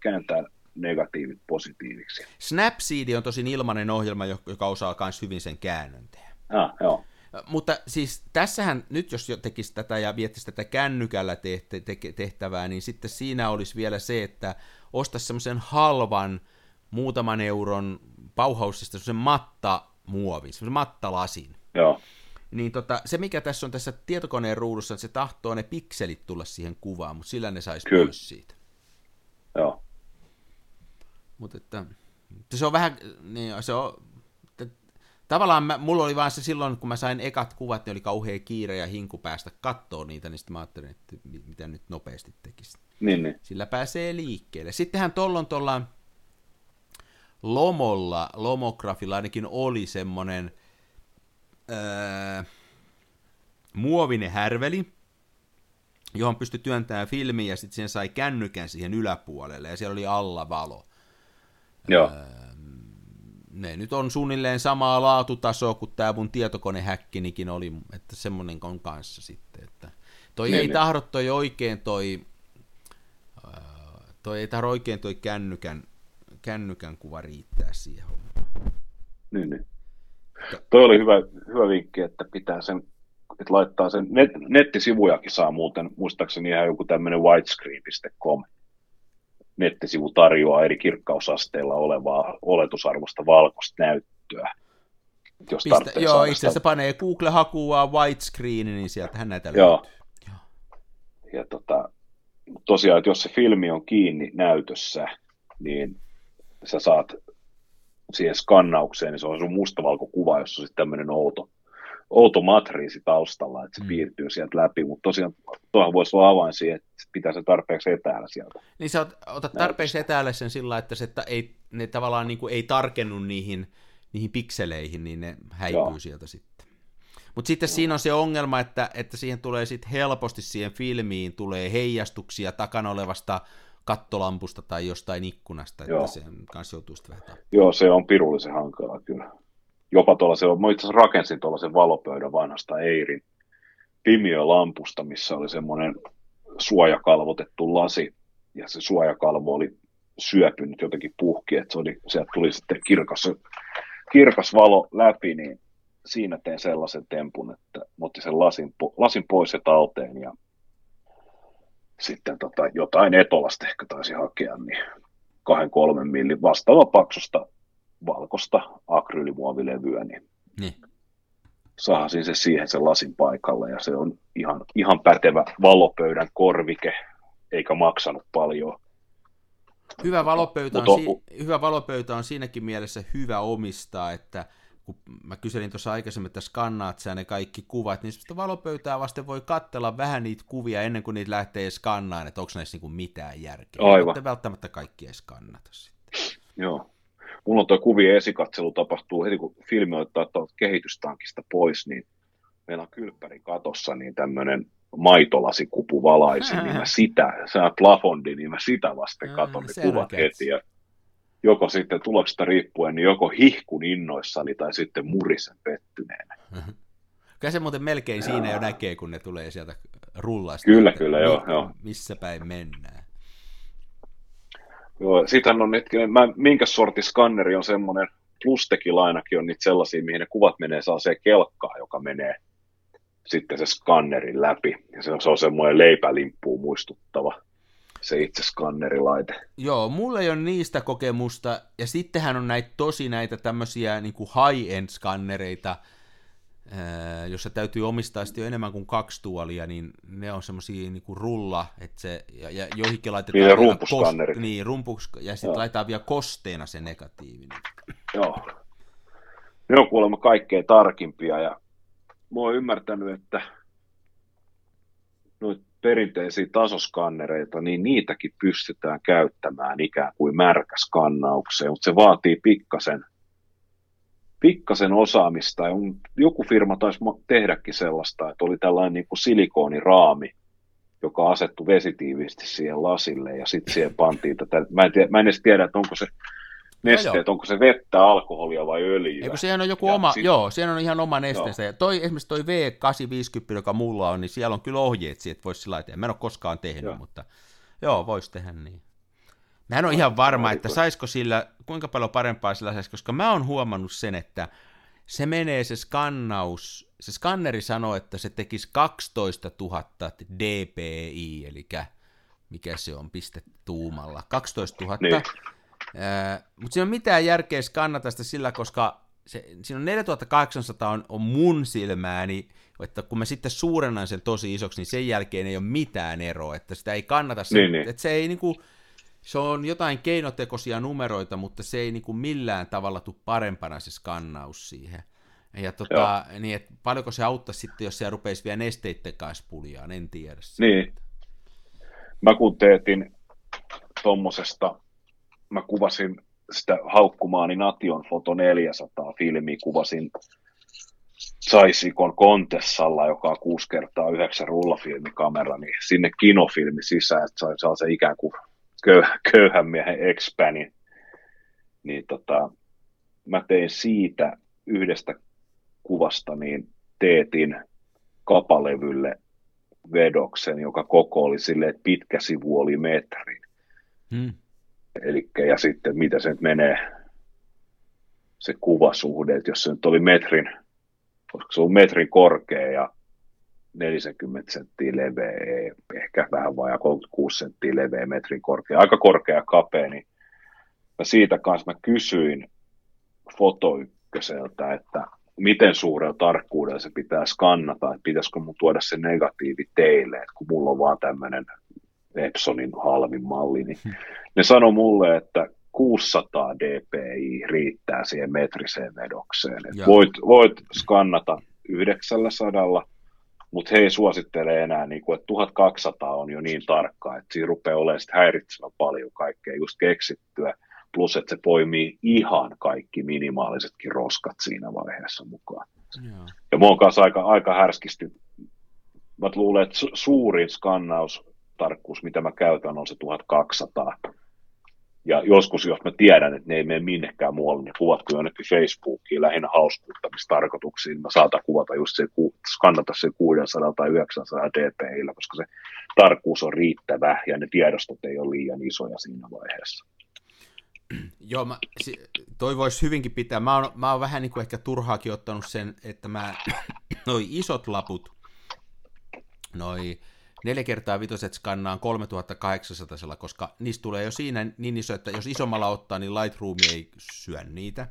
kääntää negatiivit positiiviksi. Snapseed on tosin ilmainen ohjelma, joka osaa myös hyvin sen käännönteen. Joo. Mutta siis tässähän nyt, jos tekisi tätä ja viettisi tätä kännykällä tehtävää, niin sitten siinä olisi vielä se, että ostaisi semmoisen halvan muutaman euron Bauhausista semmoisen mattamuovin, semmoisen mattalasin. Joo. Niin se, mikä tässä on tässä tietokoneen ruudussa, että se tahtoo ne pikselit tulla siihen kuvaan, mutta sillä ne saisi pois siitä. Joo. Mutta että se on vähän, niin se on, tavallaan mulla oli vaan se silloin, kun mä sain ekat kuvat, niin oli kauhea kiire ja hinku päästä katsoa niitä, niin sitten mä ajattelin, että mitä nyt nopeasti tekisi. Niin. Sillä pääsee liikkeelle. Sittenhän tuolla Lomografilla ainakin oli semmoinen muovinen härveli, johon pystyi työntämään filmiä, ja sitten sen sai kännykän siihen yläpuolelle, ja siellä oli alla valo. Joo. Ne nyt on suunnilleen samaa laatutasoa kuin tämä mun tietokonehäkkinikin oli, että semmoinen on kanssa sitten, että toi ei tahdo oikein toi kännykän kuva riittää siihen. Niin. Toi oli hyvä vinkki, että pitää sen, että laittaa sen, nettisivujakin saa muuten, muistaakseni ihan joku tämmöinen whitescreen.com nettisivu tarjoaa eri kirkkausasteilla olevaa oletusarvosta valkoista näyttöä. Jos itse asiassa panee Google-hakuaan widescreen, niin sieltähän näitä löytyy. Ja tosiaan, että jos se filmi on kiinni näytössä, niin sä saat siihen skannaukseen, niin se on sun mustavalkokuva, jossa on sitten tämmöinen outo matriisi taustalla, että se piirtyy sieltä läpi, mutta tosiaan tuohon voisi olla avain siihen, että pitää se tarpeeksi etäällä sieltä. Niin sä otat tarpeeksi etäällä sen sillä, että se, ne tavallaan niin kuin ei tarkennu niihin pikseleihin, niin ne häipyy sieltä sitten. Mutta sitten siinä on se ongelma, että siihen tulee sitten helposti siihen filmiin, tulee heijastuksia takana olevasta kattolampusta tai jostain ikkunasta, että se kanssa joutuu sitten vähän tappamaan. Joo, se on pirullisen hankalaa kyllä. Jopa mä itse asiassa rakensin tuollaisen valopöydän vanhasta Eirin pimiölampusta, missä oli semmoinen suojakalvotettu lasi, ja se suojakalvo oli syöpynyt jotenkin puhki, että sieltä tuli sitten kirkas valo läpi, niin siinä tein sellaisen tempun, että otin sen lasin pois ja talteen, ja sitten jotain Etolasta ehkä taisi hakea, niin 2-3 millin vastaava paksusta valkosta akryylimuovilevyä, niin sahasin se siihen sen lasin paikalle, ja se on ihan pätevä valopöydän korvike, eikä maksanut paljon. Hyvä valopöytä on siinäkin mielessä hyvä omistaa, että kun mä kyselin tuossa aikaisemmin, että skannaat sä ne kaikki kuvat, niin sitä valopöytää vasten voi katsella vähän niitä kuvia ennen kuin niitä lähtee skannaan, että onko näissä niinku mitään järkeä. Aivan. Mutta välttämättä kaikki ei skannata sitten. Joo. Mulla on tuo kuvien esikatselu tapahtuu heti, kun filmi ottaa kehitystankista pois, niin meillä on kylppäri katossa niin tämmöinen maitolasikupu valaisi, niin mä sitä, sehän plafondi, niin mä sitä vasten katon ne kuvat heti. Ja joko sitten tuloksesta riippuen, niin joko hihkun innoissani tai sitten murisen pettyneenä. Kyllä se muuten melkein siinä jo näkee, kun ne tulee sieltä rullasta. Kyllä, kyllä, joo. Missä päin mennään. Joo, sitähän on hetkinen, minkä sortin skanneri on semmoinen, Plustekilla ainakin on niitä sellaisia, mihin ne kuvat menee, saa se kelkkaa, joka menee sitten se skannerin läpi. Ja se on semmoinen leipälimppuun muistuttava se itse skannerilaite. Joo, mulla ei ole niistä kokemusta, ja sittenhän on näitä tämmöisiä niin kuin high-end skannereita, jossa täytyy omistaa sitten jo enemmän kuin 2 tuolia, niin ne on semmoisia niin kuin rulla, että se, ja joihinkin laitetaan niin rumpuskannerit. Niin, ja sitten laitetaan vielä kosteena se negatiivinen. Joo. Ne on kuulemma kaikkein tarkimpia, ja mä oon ymmärtänyt, että noita perinteisiä tasoskannereita, niin niitäkin pystytään käyttämään ikään kuin märkäskannaukseen, mutta se vaatii pikkasen osaamista, ja joku firma taisi tehdäkin sellaista, että oli tällainen niin kuin silikooniraami, joka asettui vesitiiviisti siihen lasille, ja sitten siihen pantiin tätä, mä en edes tiedä, että onko se nesteet, onko se vettä, alkoholia vai öljyä. Eikö sehän on joku ja oma, sehän on ihan oma nesteensä, ja esimerkiksi toi V850, joka mulla on, niin siellä on kyllä ohjeet siihen, että voisi sillä lailla tehdä, mä en ole koskaan tehnyt, mutta voisi tehdä niin. Mä en ole ihan varma, että saisiko sillä, kuinka paljon parempaa sillä saisi, koska mä oon huomannut sen, että se menee se skannaus, se skanneri sanoo, että se tekisi 12 000 dpi, eli mikä se on pistetuumalla, 12 000, niin. Mutta siinä on mitään järkeä skannata sitä sillä, koska siinä on 4800 on mun silmääni, että kun mä sitten suurennan sen tosi isoksi, niin sen jälkeen ei ole mitään eroa, että sitä ei kannata, että se ei niinku... Se on jotain keinotekoisia numeroita, mutta se ei niin kuin millään tavalla tule parempana se skannaus siihen. Ja niin, että paljonko se auttaisi sitten, jos se rupeisi vielä nesteitten kanssa puljaan, en tiedä. Niin. Mä kun teetin tommosesta, mä kuvasin sitä haukkumaani Nation Foto 400 filmiä, kuvasin Saisikon Kontessalla, joka on 6x9 rullafilmikamera, niin sinne kinofilmi sisään, että saa se ikään kuin köyhän miehen expanin, niin mä tein siitä yhdestä kuvasta, niin teetin kapalevylle vedoksen, joka koko oli silleen, että pitkä sivu oli metrin. Elikkä, ja sitten mitä se nyt menee, se kuvasuhde, että jos se nyt oli metrin, koska se on metrin korkea ja 40 senttiä leveä, ehkä vähän vajaa 36 senttiä leveä, metrin korkea, aika korkea ja kapea, niin mä siitä kanssa mä kysyin Foto1:ltä, että miten suurella tarkkuudella se pitää skannata, että pitäisikö mun tuoda se negatiivi teille, että kun mulla on vaan tämmöinen Epsonin halvin malli, niin ne sanoi mulle, että 600 dpi riittää siihen metriseen vedokseen, että voit skannata 900, mutta he ei suosittele enää, niin kuin, että 1200 on jo niin tarkkaa, että siinä rupeaa olemaan häiritsevän paljon kaikkea just keksittyä, plus että se poimii ihan kaikki minimaalisetkin roskat siinä vaiheessa mukaan. Joo. Ja mä oon kanssa aika härskisti, mä luulen, että suurin skannaustarkkuus, mitä mä käytän, on se 1200. Ja joskus, jos mä tiedän, että ne ei mene minnekään muualle, niin kuvatko jonnekin Facebookiin lähinnä hauskuuttamistarkoituksiin, mä saatan kuvata just se, skannata se 600 tai 900 dpi:llä, koska se tarkkuus on riittävä ja ne tiedostot ei ole liian isoja siinä vaiheessa. Joo, toi voisi hyvinkin pitää. Mä oon vähän niin kuin ehkä turhaakin ottanut sen, että noi isot laput, noi 4x5 skannaan 3800, koska niistä tulee jo siinä niin iso, että jos isommalla ottaa, niin Lightroom ei syö niitä.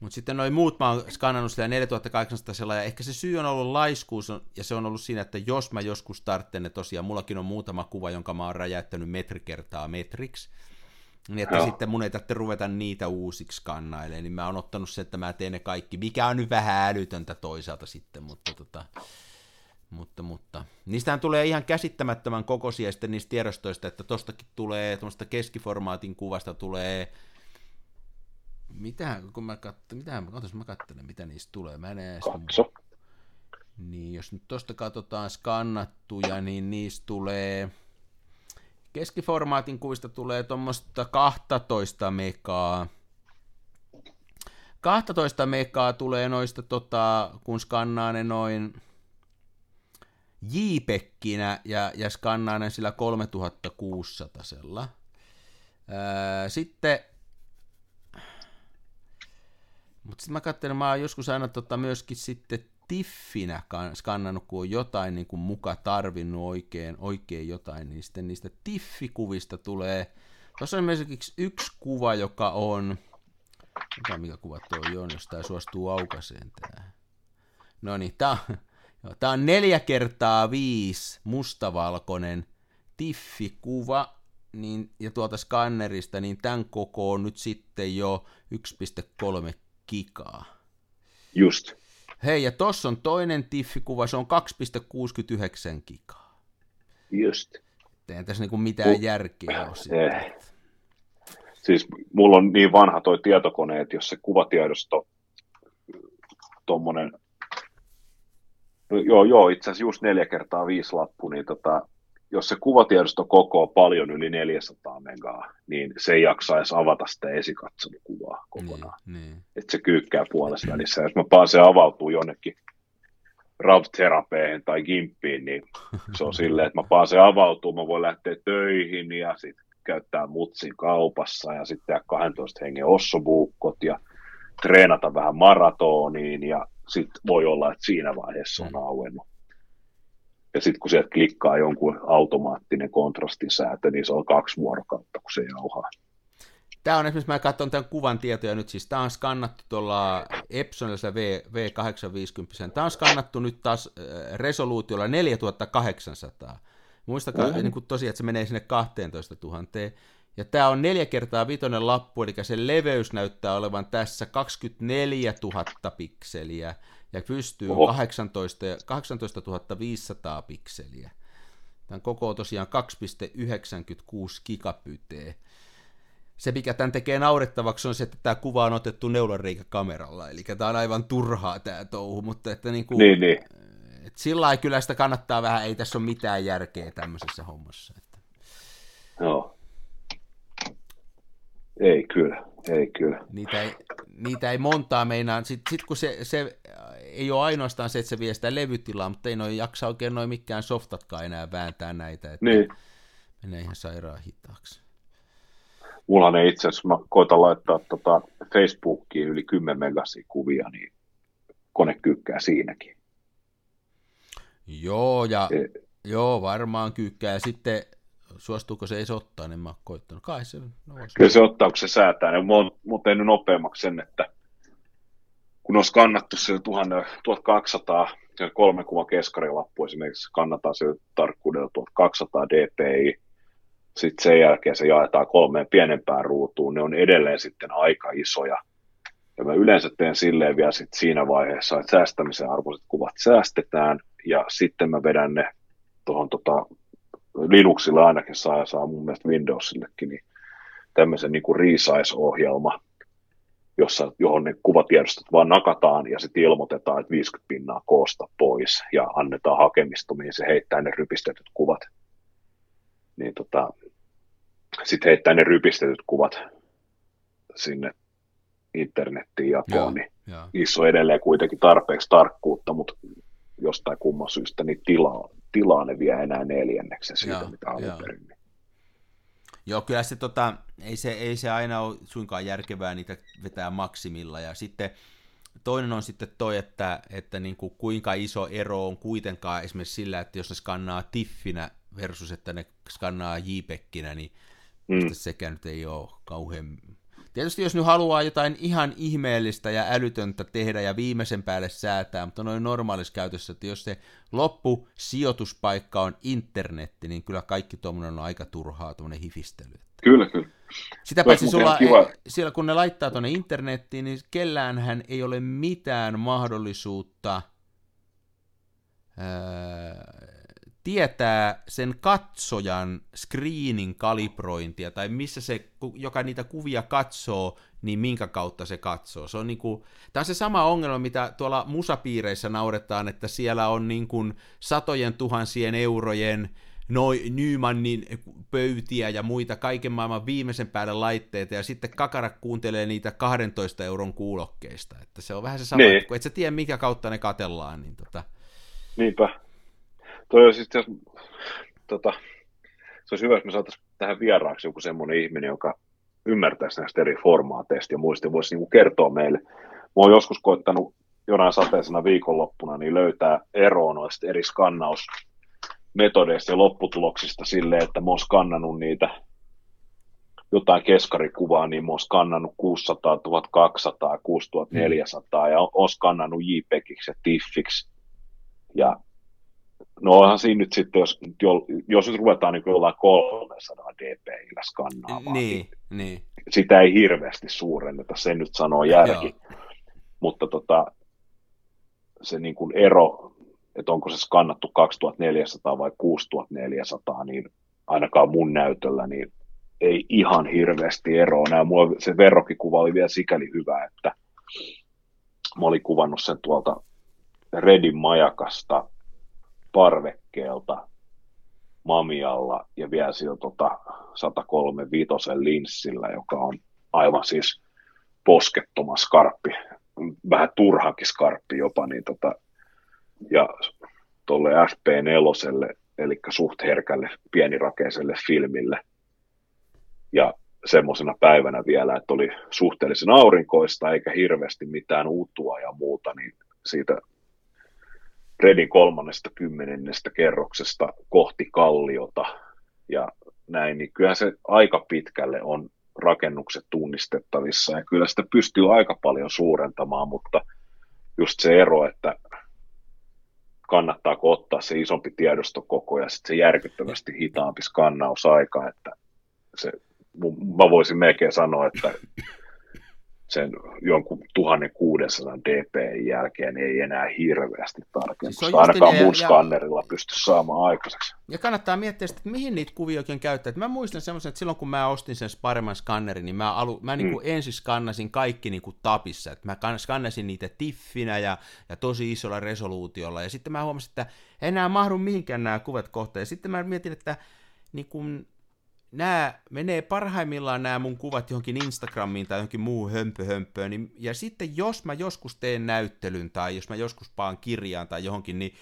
Mutta sitten noin muut mä oon skannannut sillä 4800, ja ehkä se syy on ollut laiskuus, ja se on ollut siinä, että jos mä joskus tarvitsen ne tosiaan, mullakin on muutama kuva, jonka mä oon räjäyttänyt metri kertaa metriksi, niin että sitten mun ei tarvitse ruveta niitä uusiksi skannailemaan, niin mä oon ottanut sen, että mä teen ne kaikki, mikä on nyt vähän älytöntä toisaalta sitten, mutta Mutta niistähän tulee ihan käsittämättömän kokoisia sitten niistä tiedostoista, että tostakin tulee, tuommoista keskiformaatin kuvasta tulee, mitä kun mä katselen, mitä niistä tulee, mä en edes... Katso. Niin, jos nyt tuosta katsotaan skannattuja, niin niistä tulee, keskiformaatin kuvista tulee tuommoista 12 megaa. 12 megaa tulee noista, kun skannaa ne noin JPEGinä ja skannaa ne sillä 3600-sella. Sitten, mutta sitten mä katselin, mä oon joskus aina myöskin sitten tiffinä skannannut, kun on jotain niin kuin muka tarvinnut oikein jotain, niin sitten niistä tiffikuvista tulee, tuossa on esimerkiksi yksi kuva, joka on, mikä kuva toi on, jos tää suostuu aukaseen tää. No niin, tää on 4x5 mustavalkoinen tiffikuva, niin, ja tuolta skannerista, niin tämän koko on nyt sitten jo 1,3 gigaa. Just. Hei, ja tossa on toinen tiffikuva, se on 2,69 gigaa. Just. Ei tässä niinku mitään järkeä ole sitten. Siis mulla on niin vanha toi tietokone, että jos se kuvatiedosto tommonen, no, joo, itse asiassa just 4x5 lappu, niin jos se kuvatiedosto kokoo paljon yli 400 megaa, niin se ei jaksaisi avata sitä esikatsomukuvaa kokonaan. Niin. Että se kyykkää puolessa välissä. Jos mä pääsen avautuu jonnekin RAV-terapeaan tai Gimpiin, niin se on silleen, että mä pääsen avautuu, mä voin lähteä töihin ja sitten käyttää mutsin kaupassa ja sitten tehdä 12 hengen ossobuukkot ja treenata vähän maratoniin ja sitten voi olla, että siinä vaiheessa on auennut. Ja sitten kun sieltä klikkaa jonkun automaattinen kontrastin säätö, niin se on 2 vuorokautta, kun se jauhaa. Tämä on esimerkiksi, mä katson tämän kuvan tietoja nyt, siis tämä on skannattu tuolla Epsonilla V850, tämä on skannattu nyt taas resoluutiolla 4800. Muistakaa niin kuin tosiaan, että se menee sinne 12 000. Ja tämä on 4x5 lappu, eli sen leveys näyttää olevan tässä 24 000 pikseliä. Ja pystyy 18 500 pikseliä. Tämän koko on tosiaan 2,96 gigapyteä. Se, mikä tämän tekee naurettavaksi, on se, että tämä kuva on otettu neulanreikäkameralla. Eli tämä on aivan turhaa tämä touhu, mutta että niin. Että sillä lailla kyllä sitä kannattaa vähän, ei tässä ole mitään järkeä tämmöisessä hommassa. Että. No. Ei kyllä. Niitä ei montaa meinaa. Sitten kun se ei ole ainoastaan se, että se vie sitä levytilaa, mutta ei noin jaksa oikein noin mikään softatkaan enää vääntää näitä. Että niin. Menee ihan sairaan hitaaksi. Mulla ne itse asiassa, mä koitan laittaa Facebookiin yli 10 megasia kuvia, niin kone kyykkää siinäkin. Joo, joo varmaan kyykkää. Ja sitten suostuuko se edes ottaa, niin mä oon koittanut. Kai se on. Kyllä se ottaa, kun se säätää. Niin mä oon tehnyt nopeammaksi sen, että kun on skannattu sille 1200, 3 kuvan keskarilappu esimerkiksi, kannataan sille tarkkuudella 1200 dpi, sitten sen jälkeen se jaetaan 3 pienempään ruutuun, ne on edelleen sitten aika isoja. Ja mä yleensä teen silleen vielä sitten siinä vaiheessa, että säästämisen arvoiset kuvat säästetään, ja sitten mä vedän ne tuohon Linuxilla ainakin saa mun mielestä Windowsillekin, niin tämmöisen niin kuin resize-ohjelma, johon ne kuvatiedostot vaan nakataan ja sitten ilmoitetaan, että 50% koosta pois ja annetaan hakemistomiin, se heittää ne rypistetyt kuvat. Niin sitten heittää ne rypistetyt kuvat sinne internettiin jakoon, niin niissä on edelleen kuitenkin tarpeeksi tarkkuutta, mutta jostain kumman syystä niin tilaa ne vie enää 4 siitä, mitä alun perin. Joo, kyllä se, ei se aina ole suinkaan järkevää niitä vetää maksimilla. Ja sitten toinen on sitten toi, että niin kuin kuinka iso ero on kuitenkaan esimerkiksi sillä, että jos ne skannaa tiffinä versus että ne skannaa JPEGinä, niin sekään nyt ei ole kauhean. Tietysti jos nyt haluaa jotain ihan ihmeellistä ja älytöntä tehdä ja viimeisen päälle säätää, mutta noin normaalissa käytössä, että jos se loppusijoituspaikka on internetti, niin kyllä kaikki tuommoinen on aika turhaa, tuommoinen hifistely. Kyllä. Sitä paitsi sulla, siellä kun ne laittaa tuonne internettiin, niin kelläänhän ei ole mitään mahdollisuutta tietää sen katsojan screenin kalibrointia, tai missä se, joka niitä kuvia katsoo, niin minkä kautta se katsoo. Se on niin kuin, tämä on se sama ongelma, mitä tuolla musapiireissä nauretaan, että siellä on niin kuin satojen tuhansien eurojen Neumannin pöytiä ja muita kaiken maailman viimeisen päälle laitteita, ja sitten kakara kuuntelee niitä 12 euron kuulokkeista. Että se on vähän se sama, niin, kun et sä tiedä, mikä kautta ne katellaan. Niin niinpä. Toi on siis, se olisi hyvä, jos me saataisiin tähän vieraaksi joku semmoinen ihminen, joka ymmärtäisi näistä eri formaateista ja muista, voisi niin kuin kertoa meille. Mä oon joskus koittanut jonain sateisena viikonloppuna niin löytää eroa noista eri skannausmetodeista ja lopputuloksista silleen, että mä oon skannannut niitä jotain keskarikuvaa, niin mä oon skannannut 600, 1200, 6400 ja oon skannannut JPEGiksi ja TIFFiksi ja no onhan siinä nyt sitten, jos nyt ruvetaan niin jollain 300 dpi-llä skannaamaan, niin sitä ei hirveästi suurenneta, se nyt sanoo järki. Joo. Mutta se niin kuin ero, että onko se skannattu 2400 vai 6400, niin ainakaan mun näytöllä niin ei ihan hirveästi eroa. Mulla se verrokkikuva oli vielä sikäli hyvä, että mä olin kuvannut sen tuolta Redin majakasta, parvekkeelta, Mamialla ja vielä sillä 135 linssillä, joka on aivan siis poskettoman skarppi, vähän turhankin skarppi jopa, niin ja tuolle FP4, eli suht herkälle pienirakeiselle filmille ja semmoisena päivänä vielä, että oli suhteellisen aurinkoista eikä hirveästi mitään utua ja muuta, niin siitä Redin 30. kerroksesta kohti kalliota ja näin, niin kyllähän se aika pitkälle on rakennukset tunnistettavissa ja kyllä sitä pystyy aika paljon suurentamaan, mutta just se ero, että kannattaako ottaa se isompi tiedostokoko ja sitten se järkyttävästi hitaampi skannausaika, että se, mä voisin melkein sanoa, että sen jonkun 1600 dpi jälkeen ei enää hirveästi tarkennusta, siis ainakaan mun skannerilla pysty saamaan aikaiseksi. Ja kannattaa miettiä sitten, että mihin niitä kuvia oikein käyttää. Mä muistan semmoisen, että silloin kun mä ostin sen paremman skannerin, niin mä niin kuin ensin skannasin kaikki niin kuin tapissa. Että mä skannasin niitä tiffinä ja tosi isolla resoluutiolla. Ja sitten mä huomasin, että enää mahdu mihinkään nämä kuvat kohta. Ja sitten mä mietin, että niin kuin nämä menee parhaimmillaan nämä mun kuvat johonkin Instagramiin tai johonkin muuhun hömpöhömpöön, niin, ja sitten jos mä joskus teen näyttelyn tai jos mä joskus paan kirjaan tai johonkin, niin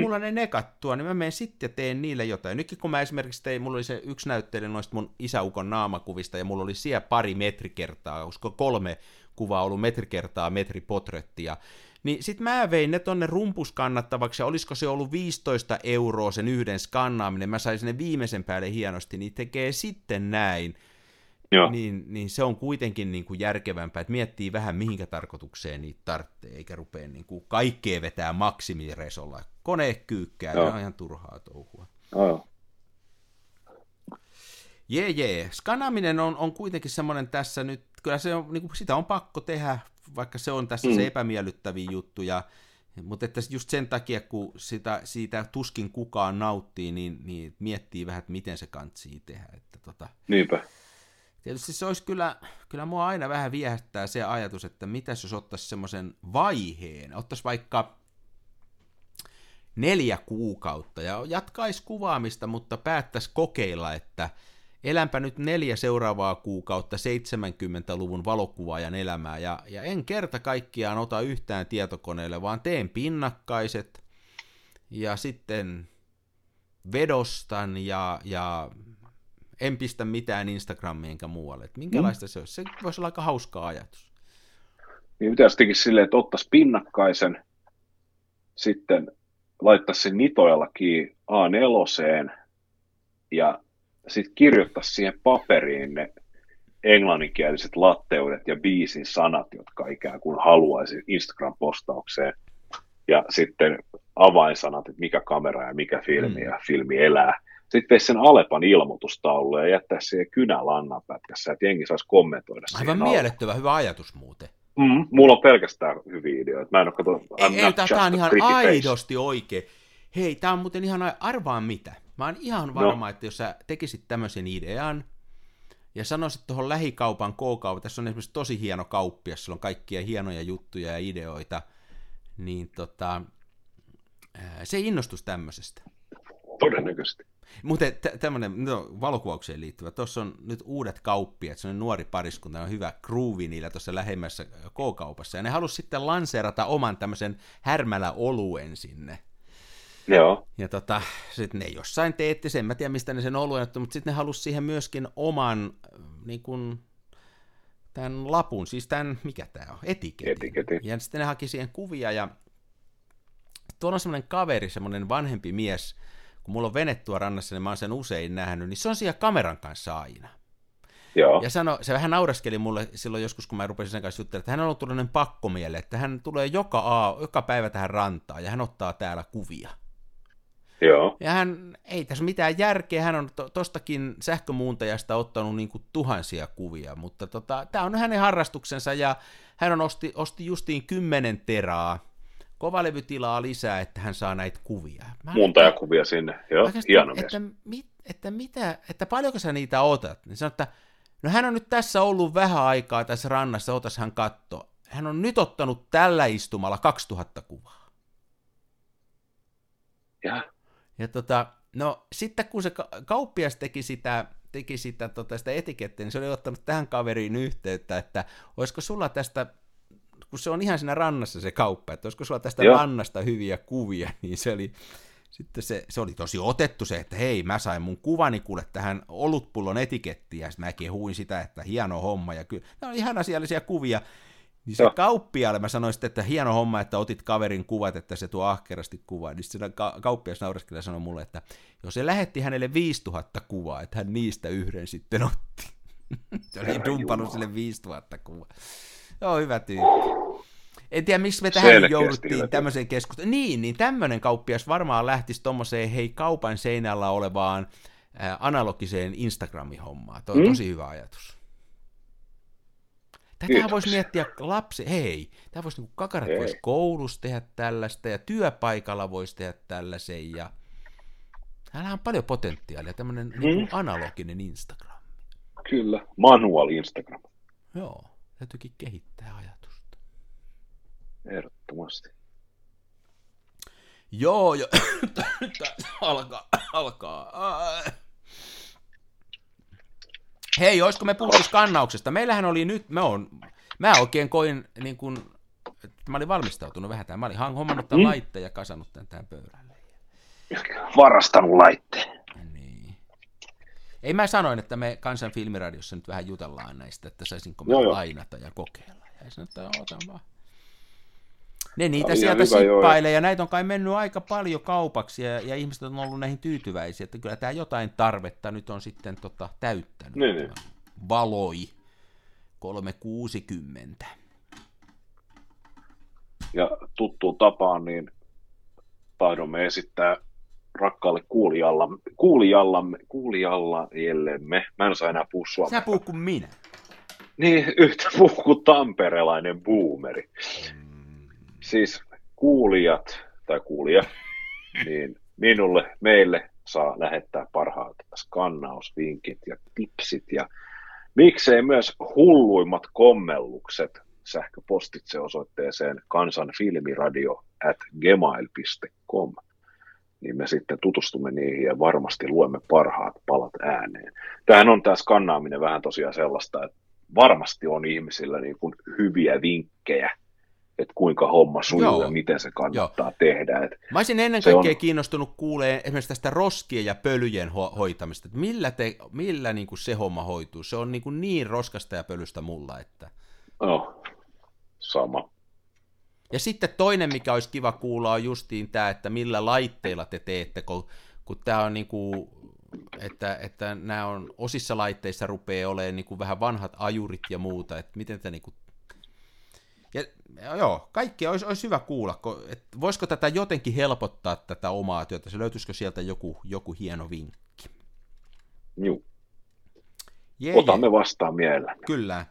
mulla ne nekattua, niin mä menen sitten ja teen niille jotain. Nytkin kun mä esimerkiksi tein, mulla oli se yksi näyttely noista mun isäukon naamakuvista, ja mulla oli siellä pari metrikertaa, koska 3 kuvaa ollut metrikertaa metripotrettia, niin sit mä vein ne tonne rumpuskannattavaksi, ja olisiko se ollut 15 euroa sen yhden skannaaminen, mä sain ne viimeisen päälle hienosti, niin tekee sitten näin. Joo. Niin se on kuitenkin niin kuin järkevämpää, että miettii vähän mihinkä tarkoitukseen niitä tarvitsee, eikä rupea niin kuin kaikkea vetää maksimiresolla. Kone kyykkää, se on ihan turhaa touhua. Joo. Jee. Skanaaminen on kuitenkin semmoinen tässä nyt, kyllä se on, niin kuin sitä on pakko tehdä, vaikka se on tässä se epämiellyttäviä juttuja, mutta että just sen takia, kun siitä tuskin kukaan nauttii, niin miettii vähän, että miten se kantsii tehdä. Että niinpä. Tietysti se olisi kyllä mua aina vähän viehättää se ajatus, että mitäs jos ottaisi semmoisen vaiheen, ottaisi vaikka 4 kuukautta ja jatkaisi kuvaamista, mutta päättäisi kokeilla, että elämpä nyt 4 seuraavaa kuukautta 70-luvun valokuvaajan elämää, ja en kerta kaikkiaan ota yhtään tietokoneelle, vaan teen pinnakkaiset, ja sitten vedostan, ja en pistä mitään Instagramiin enkä muualle. Et minkälaista se olisi? Se voisi olla aika hauska ajatus. Niin pitäisi tekin silleen, että ottaisi pinnakkaisen, sitten laittaisi sen nitojallakin A4, ja sitten kirjoittaa siihen paperiin ne englanninkieliset latteudet ja biisin sanat, jotka ikään kuin haluaisi Instagram-postaukseen. Ja sitten avainsanat, että mikä kamera ja mikä filmi ja filmi elää. Sitten veisi sen Alepan ilmoitustaululle ja jättäisi siihen kynälannanpätkässä, että jengi saisi kommentoida siihen. Aivan mielettömän hyvä ajatus muuten. Mulla on pelkästään hyviä ideoita. Mä en ole katsoa. Tämä on ihan aidosti oikein. Hei, tää on muuten ihan arvaa mitä. Mä oon ihan varma, että jos sä tekisit tämmöisen idean ja sanoisit tuohon lähikaupan K-kaupan, tässä on esimerkiksi tosi hieno kauppias, sillä on kaikkia hienoja juttuja ja ideoita, niin se innostus tämmöisestä. Todennäköisesti. Mutta tämmöinen valokuvaukseen liittyvä, tuossa on nyt uudet kauppiat, se on nuori pariskunta, on hyvä groove niillä tuossa lähemmässä K-kaupassa, ja ne halusi sitten lanseerata oman tämmöisen härmälä oluen sinne. Joo. Ja sitten ne jossain teetti sen, mä tiedä mistä ne sen oluen otti, mutta sitten ne halusi siihen myöskin oman, niin kuin, tämän lapun, siis tämän, mikä tämä on, etiketin. Ja sitten ne haki siihen kuvia, ja tuolla on semmoinen kaveri, semmoinen vanhempi mies, kun mulla on venettua rannassa, niin mä oon sen usein nähnyt, niin se on siellä kameran kanssa aina. Joo. Ja se vähän nauraskeli mulle silloin joskus, kun mä rupesin sen kanssa juttelemaan, että hän on ollut tuollainen pakkomiele, että hän tulee joka päivä tähän rantaan ja hän ottaa täällä kuvia. Joo. Ja hän, ei tässä mitään järkeä, hän on tostakin sähkömuuntajasta ottanut niin kuin tuhansia kuvia, mutta tämä on hänen harrastuksensa ja hän on osti justiin 10 teraa. Kovalevytilaa lisää, että hän saa näitä kuvia. Muuntajakuvia sinne, joo, hieno mies. Että paljonko sä niitä otat? Niin sanoi, että no hän on nyt tässä ollut vähän aikaa tässä rannassa, otas hän katsoa. Hän on nyt ottanut tällä istumalla 2000 kuvaa. No sitten kun se kauppias teki sitä etikettiä, niin se oli ottanut tähän kaveriin yhteyttä, että olisiko sulla tästä, kun se on ihan siinä rannassa se kauppa, että olisiko sulla tästä rannasta hyviä kuvia, niin se oli tosi otettu se, että hei, mä sain mun kuvani kuule tähän olutpullon etikettiin, ja sitten mä kehuin sitä, että hieno homma, ja kyllä, nämä on ihan asiallisia kuvia, niin se kauppiaalle mä sanoin sitten, että hieno homma, että otit kaverin kuvat, että se tuo ahkerasti kuvaa, niin sitten kauppias naureskella sanoi mulle, että jos se lähetti hänelle 5000 kuvaa, että hän niistä yhden sitten otti, se oli dumpanut sille 5000 kuvaa. Joo, hyvä tyyppi. En tiedä, miksi me tähän jouduttiin tämmöiseen keskusteluun. Niin tämmöinen kauppias varmaan lähtisi tuommoiseen, hei, kaupan seinällä olevaan analogiseen Instagramin hommaan. Tuo on tosi hyvä ajatus. Tätähän voisi miettiä lapsi, hei, tämä voisi niin kakarat voisi koulussa tehdä tällaista, ja työpaikalla voisi tehdä tällaisen, ja täällä on paljon potentiaalia, tämmöinen niin analoginen Instagram. Kyllä, manual Instagram. Joo. Täytyykin kehittää ajatusta. Ehdottomasti. Joo, jo. Alkaa. Hei, olisiko me puhuttu skannauksesta? Meillähän oli nyt, mä oikein koin, niin kun, mä olin valmistautunut vähän tämän. Mä olin hommannut tämän laitteen ja kasannut tämän pöydälle. Varastanut laitteen. Ei mä sanoin, että me Kansan Filmiradiossa nyt vähän jutellaan näistä, että saisinko me lainata ja kokeilla. Ja sanoin, että otan vaan. Ne niitä sieltä sippailee, ja näitä on kai mennyt aika paljon kaupaksi, ja ihmiset on ollut näihin tyytyväisiä, että kyllä tämä jotain tarvetta nyt on sitten täyttänyt. Niin. Valoi 360. Ja tuttuun tapaan, niin taidomme esittää rakkaalle kuulijallemme, mä en saa enää puhua suomea. Sä puhut kuin minä. Niin, yhtä puhuu kuin tamperelainen boomeri. Siis kuulija, niin meille saa lähettää parhaat skannausvinkit ja tipsit ja miksei myös hulluimmat kommellukset sähköpostitse osoitteeseen kansanfilmiradio@gmail.com. niin me sitten tutustumme niihin ja varmasti luemme parhaat palat ääneen. Tämähän on tämä skannaaminen vähän tosiaan sellaista, että varmasti on ihmisillä niin kuin hyviä vinkkejä, että kuinka homma sujuu ja miten se kannattaa tehdä. Et mä olisin ennen kaikkea kiinnostunut kuuleen esimerkiksi tästä roskien ja pölyjen hoitamista, että millä niin kuin se homma hoituu. Se on niin roskasta ja pölystä mulla, että... No, sama. Ja sitten toinen, mikä olisi kiva kuulla, on justiin tämä, että millä laitteilla te teette, kun tämä on niin kuin, että nämä on osissa laitteissa rupeaa olemaan niin kuin vähän vanhat ajurit ja muuta, että miten te niin kuin... Ja joo, kaikkea olisi hyvä kuulla, että voisiko tätä jotenkin helpottaa tätä omaa työtä, se löytyisikö sieltä joku hieno vinkki? Joo. Otamme vastaan mielellämme. Kyllä.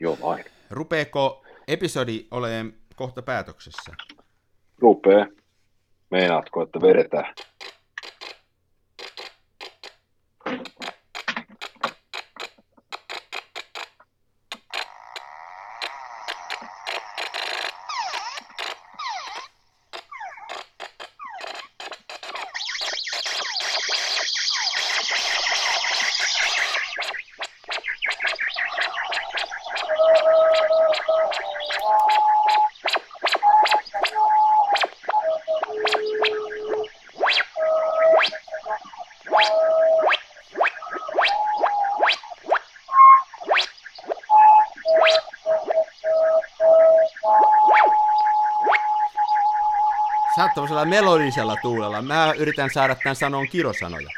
Joo vain. Rupeeko episodi olemaan kohta päätöksessä? Rupee. Meinaatko, että vedetään? Sä oot tämmöisellä melodisella tuulella. Mä yritän saada tämän sanon kirosanoja.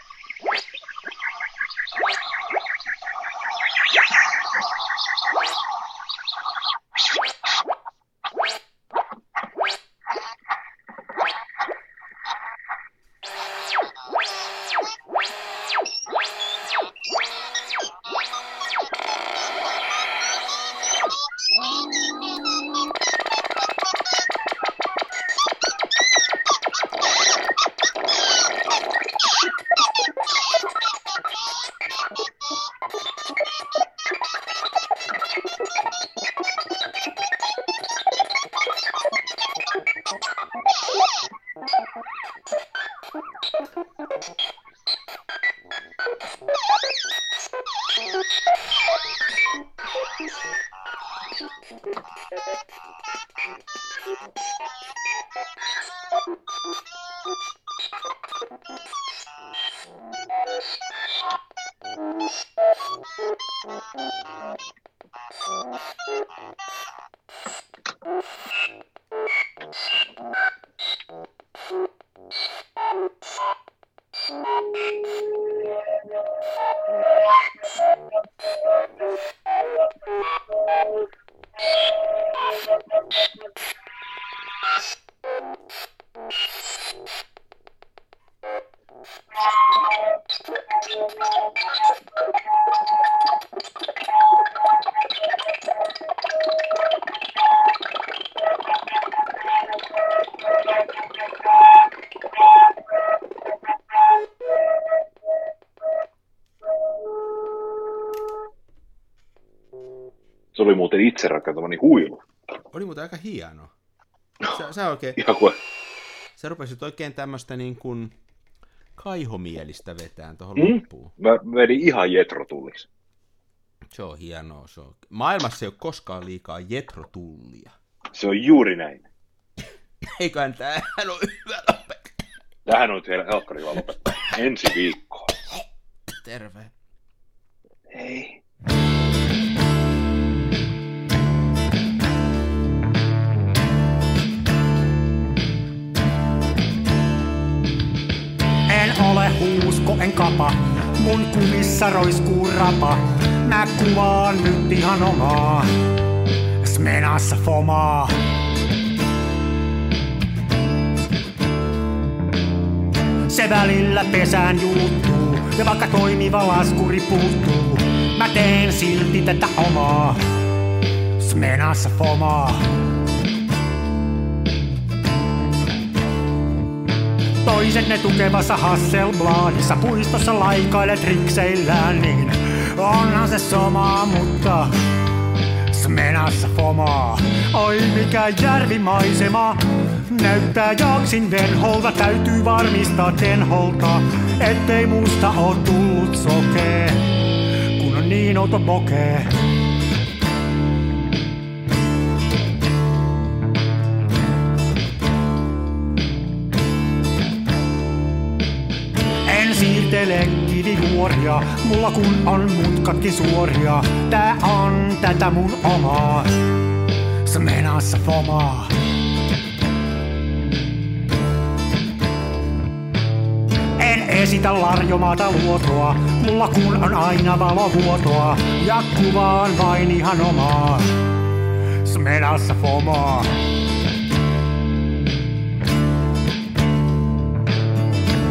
Se oli muuten itse rakentamani huilu. Oli muuten aika hieno. Sä oikein... Sä rupesit oikein tämmöistä niin kuin kaihomielistä vetään tuohon loppuun. Mä vedin ihan jetrotullis. Se on hienoa. Se on... Maailmassa ei ole koskaan liikaa jetrotullia. Se on juuri näin. Eiköhän tämähän ole hyvä lopettaa. Tämähän on vielä helkkari hyvä lopettaa. Ensi viikkoon. Terve. Hei. Ole huusko en kapa, mun kumissa roiskuu rapa. Mä kuvaan nyt ihan omaa, smenassa fomaa. Se välillä pesään juuttuu, ja vaikka toimiva laskuri puuttuu, mä teen silti tätä omaa, smenassa fomaa. Toiset ne tukevassa Hasselbladissa puistossa laikaile trikseillään, niin onhan se sama, mutta smenassa fomaa. Oi mikä järvimaisema, näyttää jaksin venholta, täytyy varmistaa tenholta, ettei musta oo tullut sokee, kun on niin outo pokee. Siirtele kivijuoria, mulla kun on mutkatkin suoria. Tää on tätä mun omaa, smenassa fomaa. En esitä larjomaata luotoa, mulla kun on aina valovuotoa. Ja kuvaan vain ihan omaa, smenassa fomaa.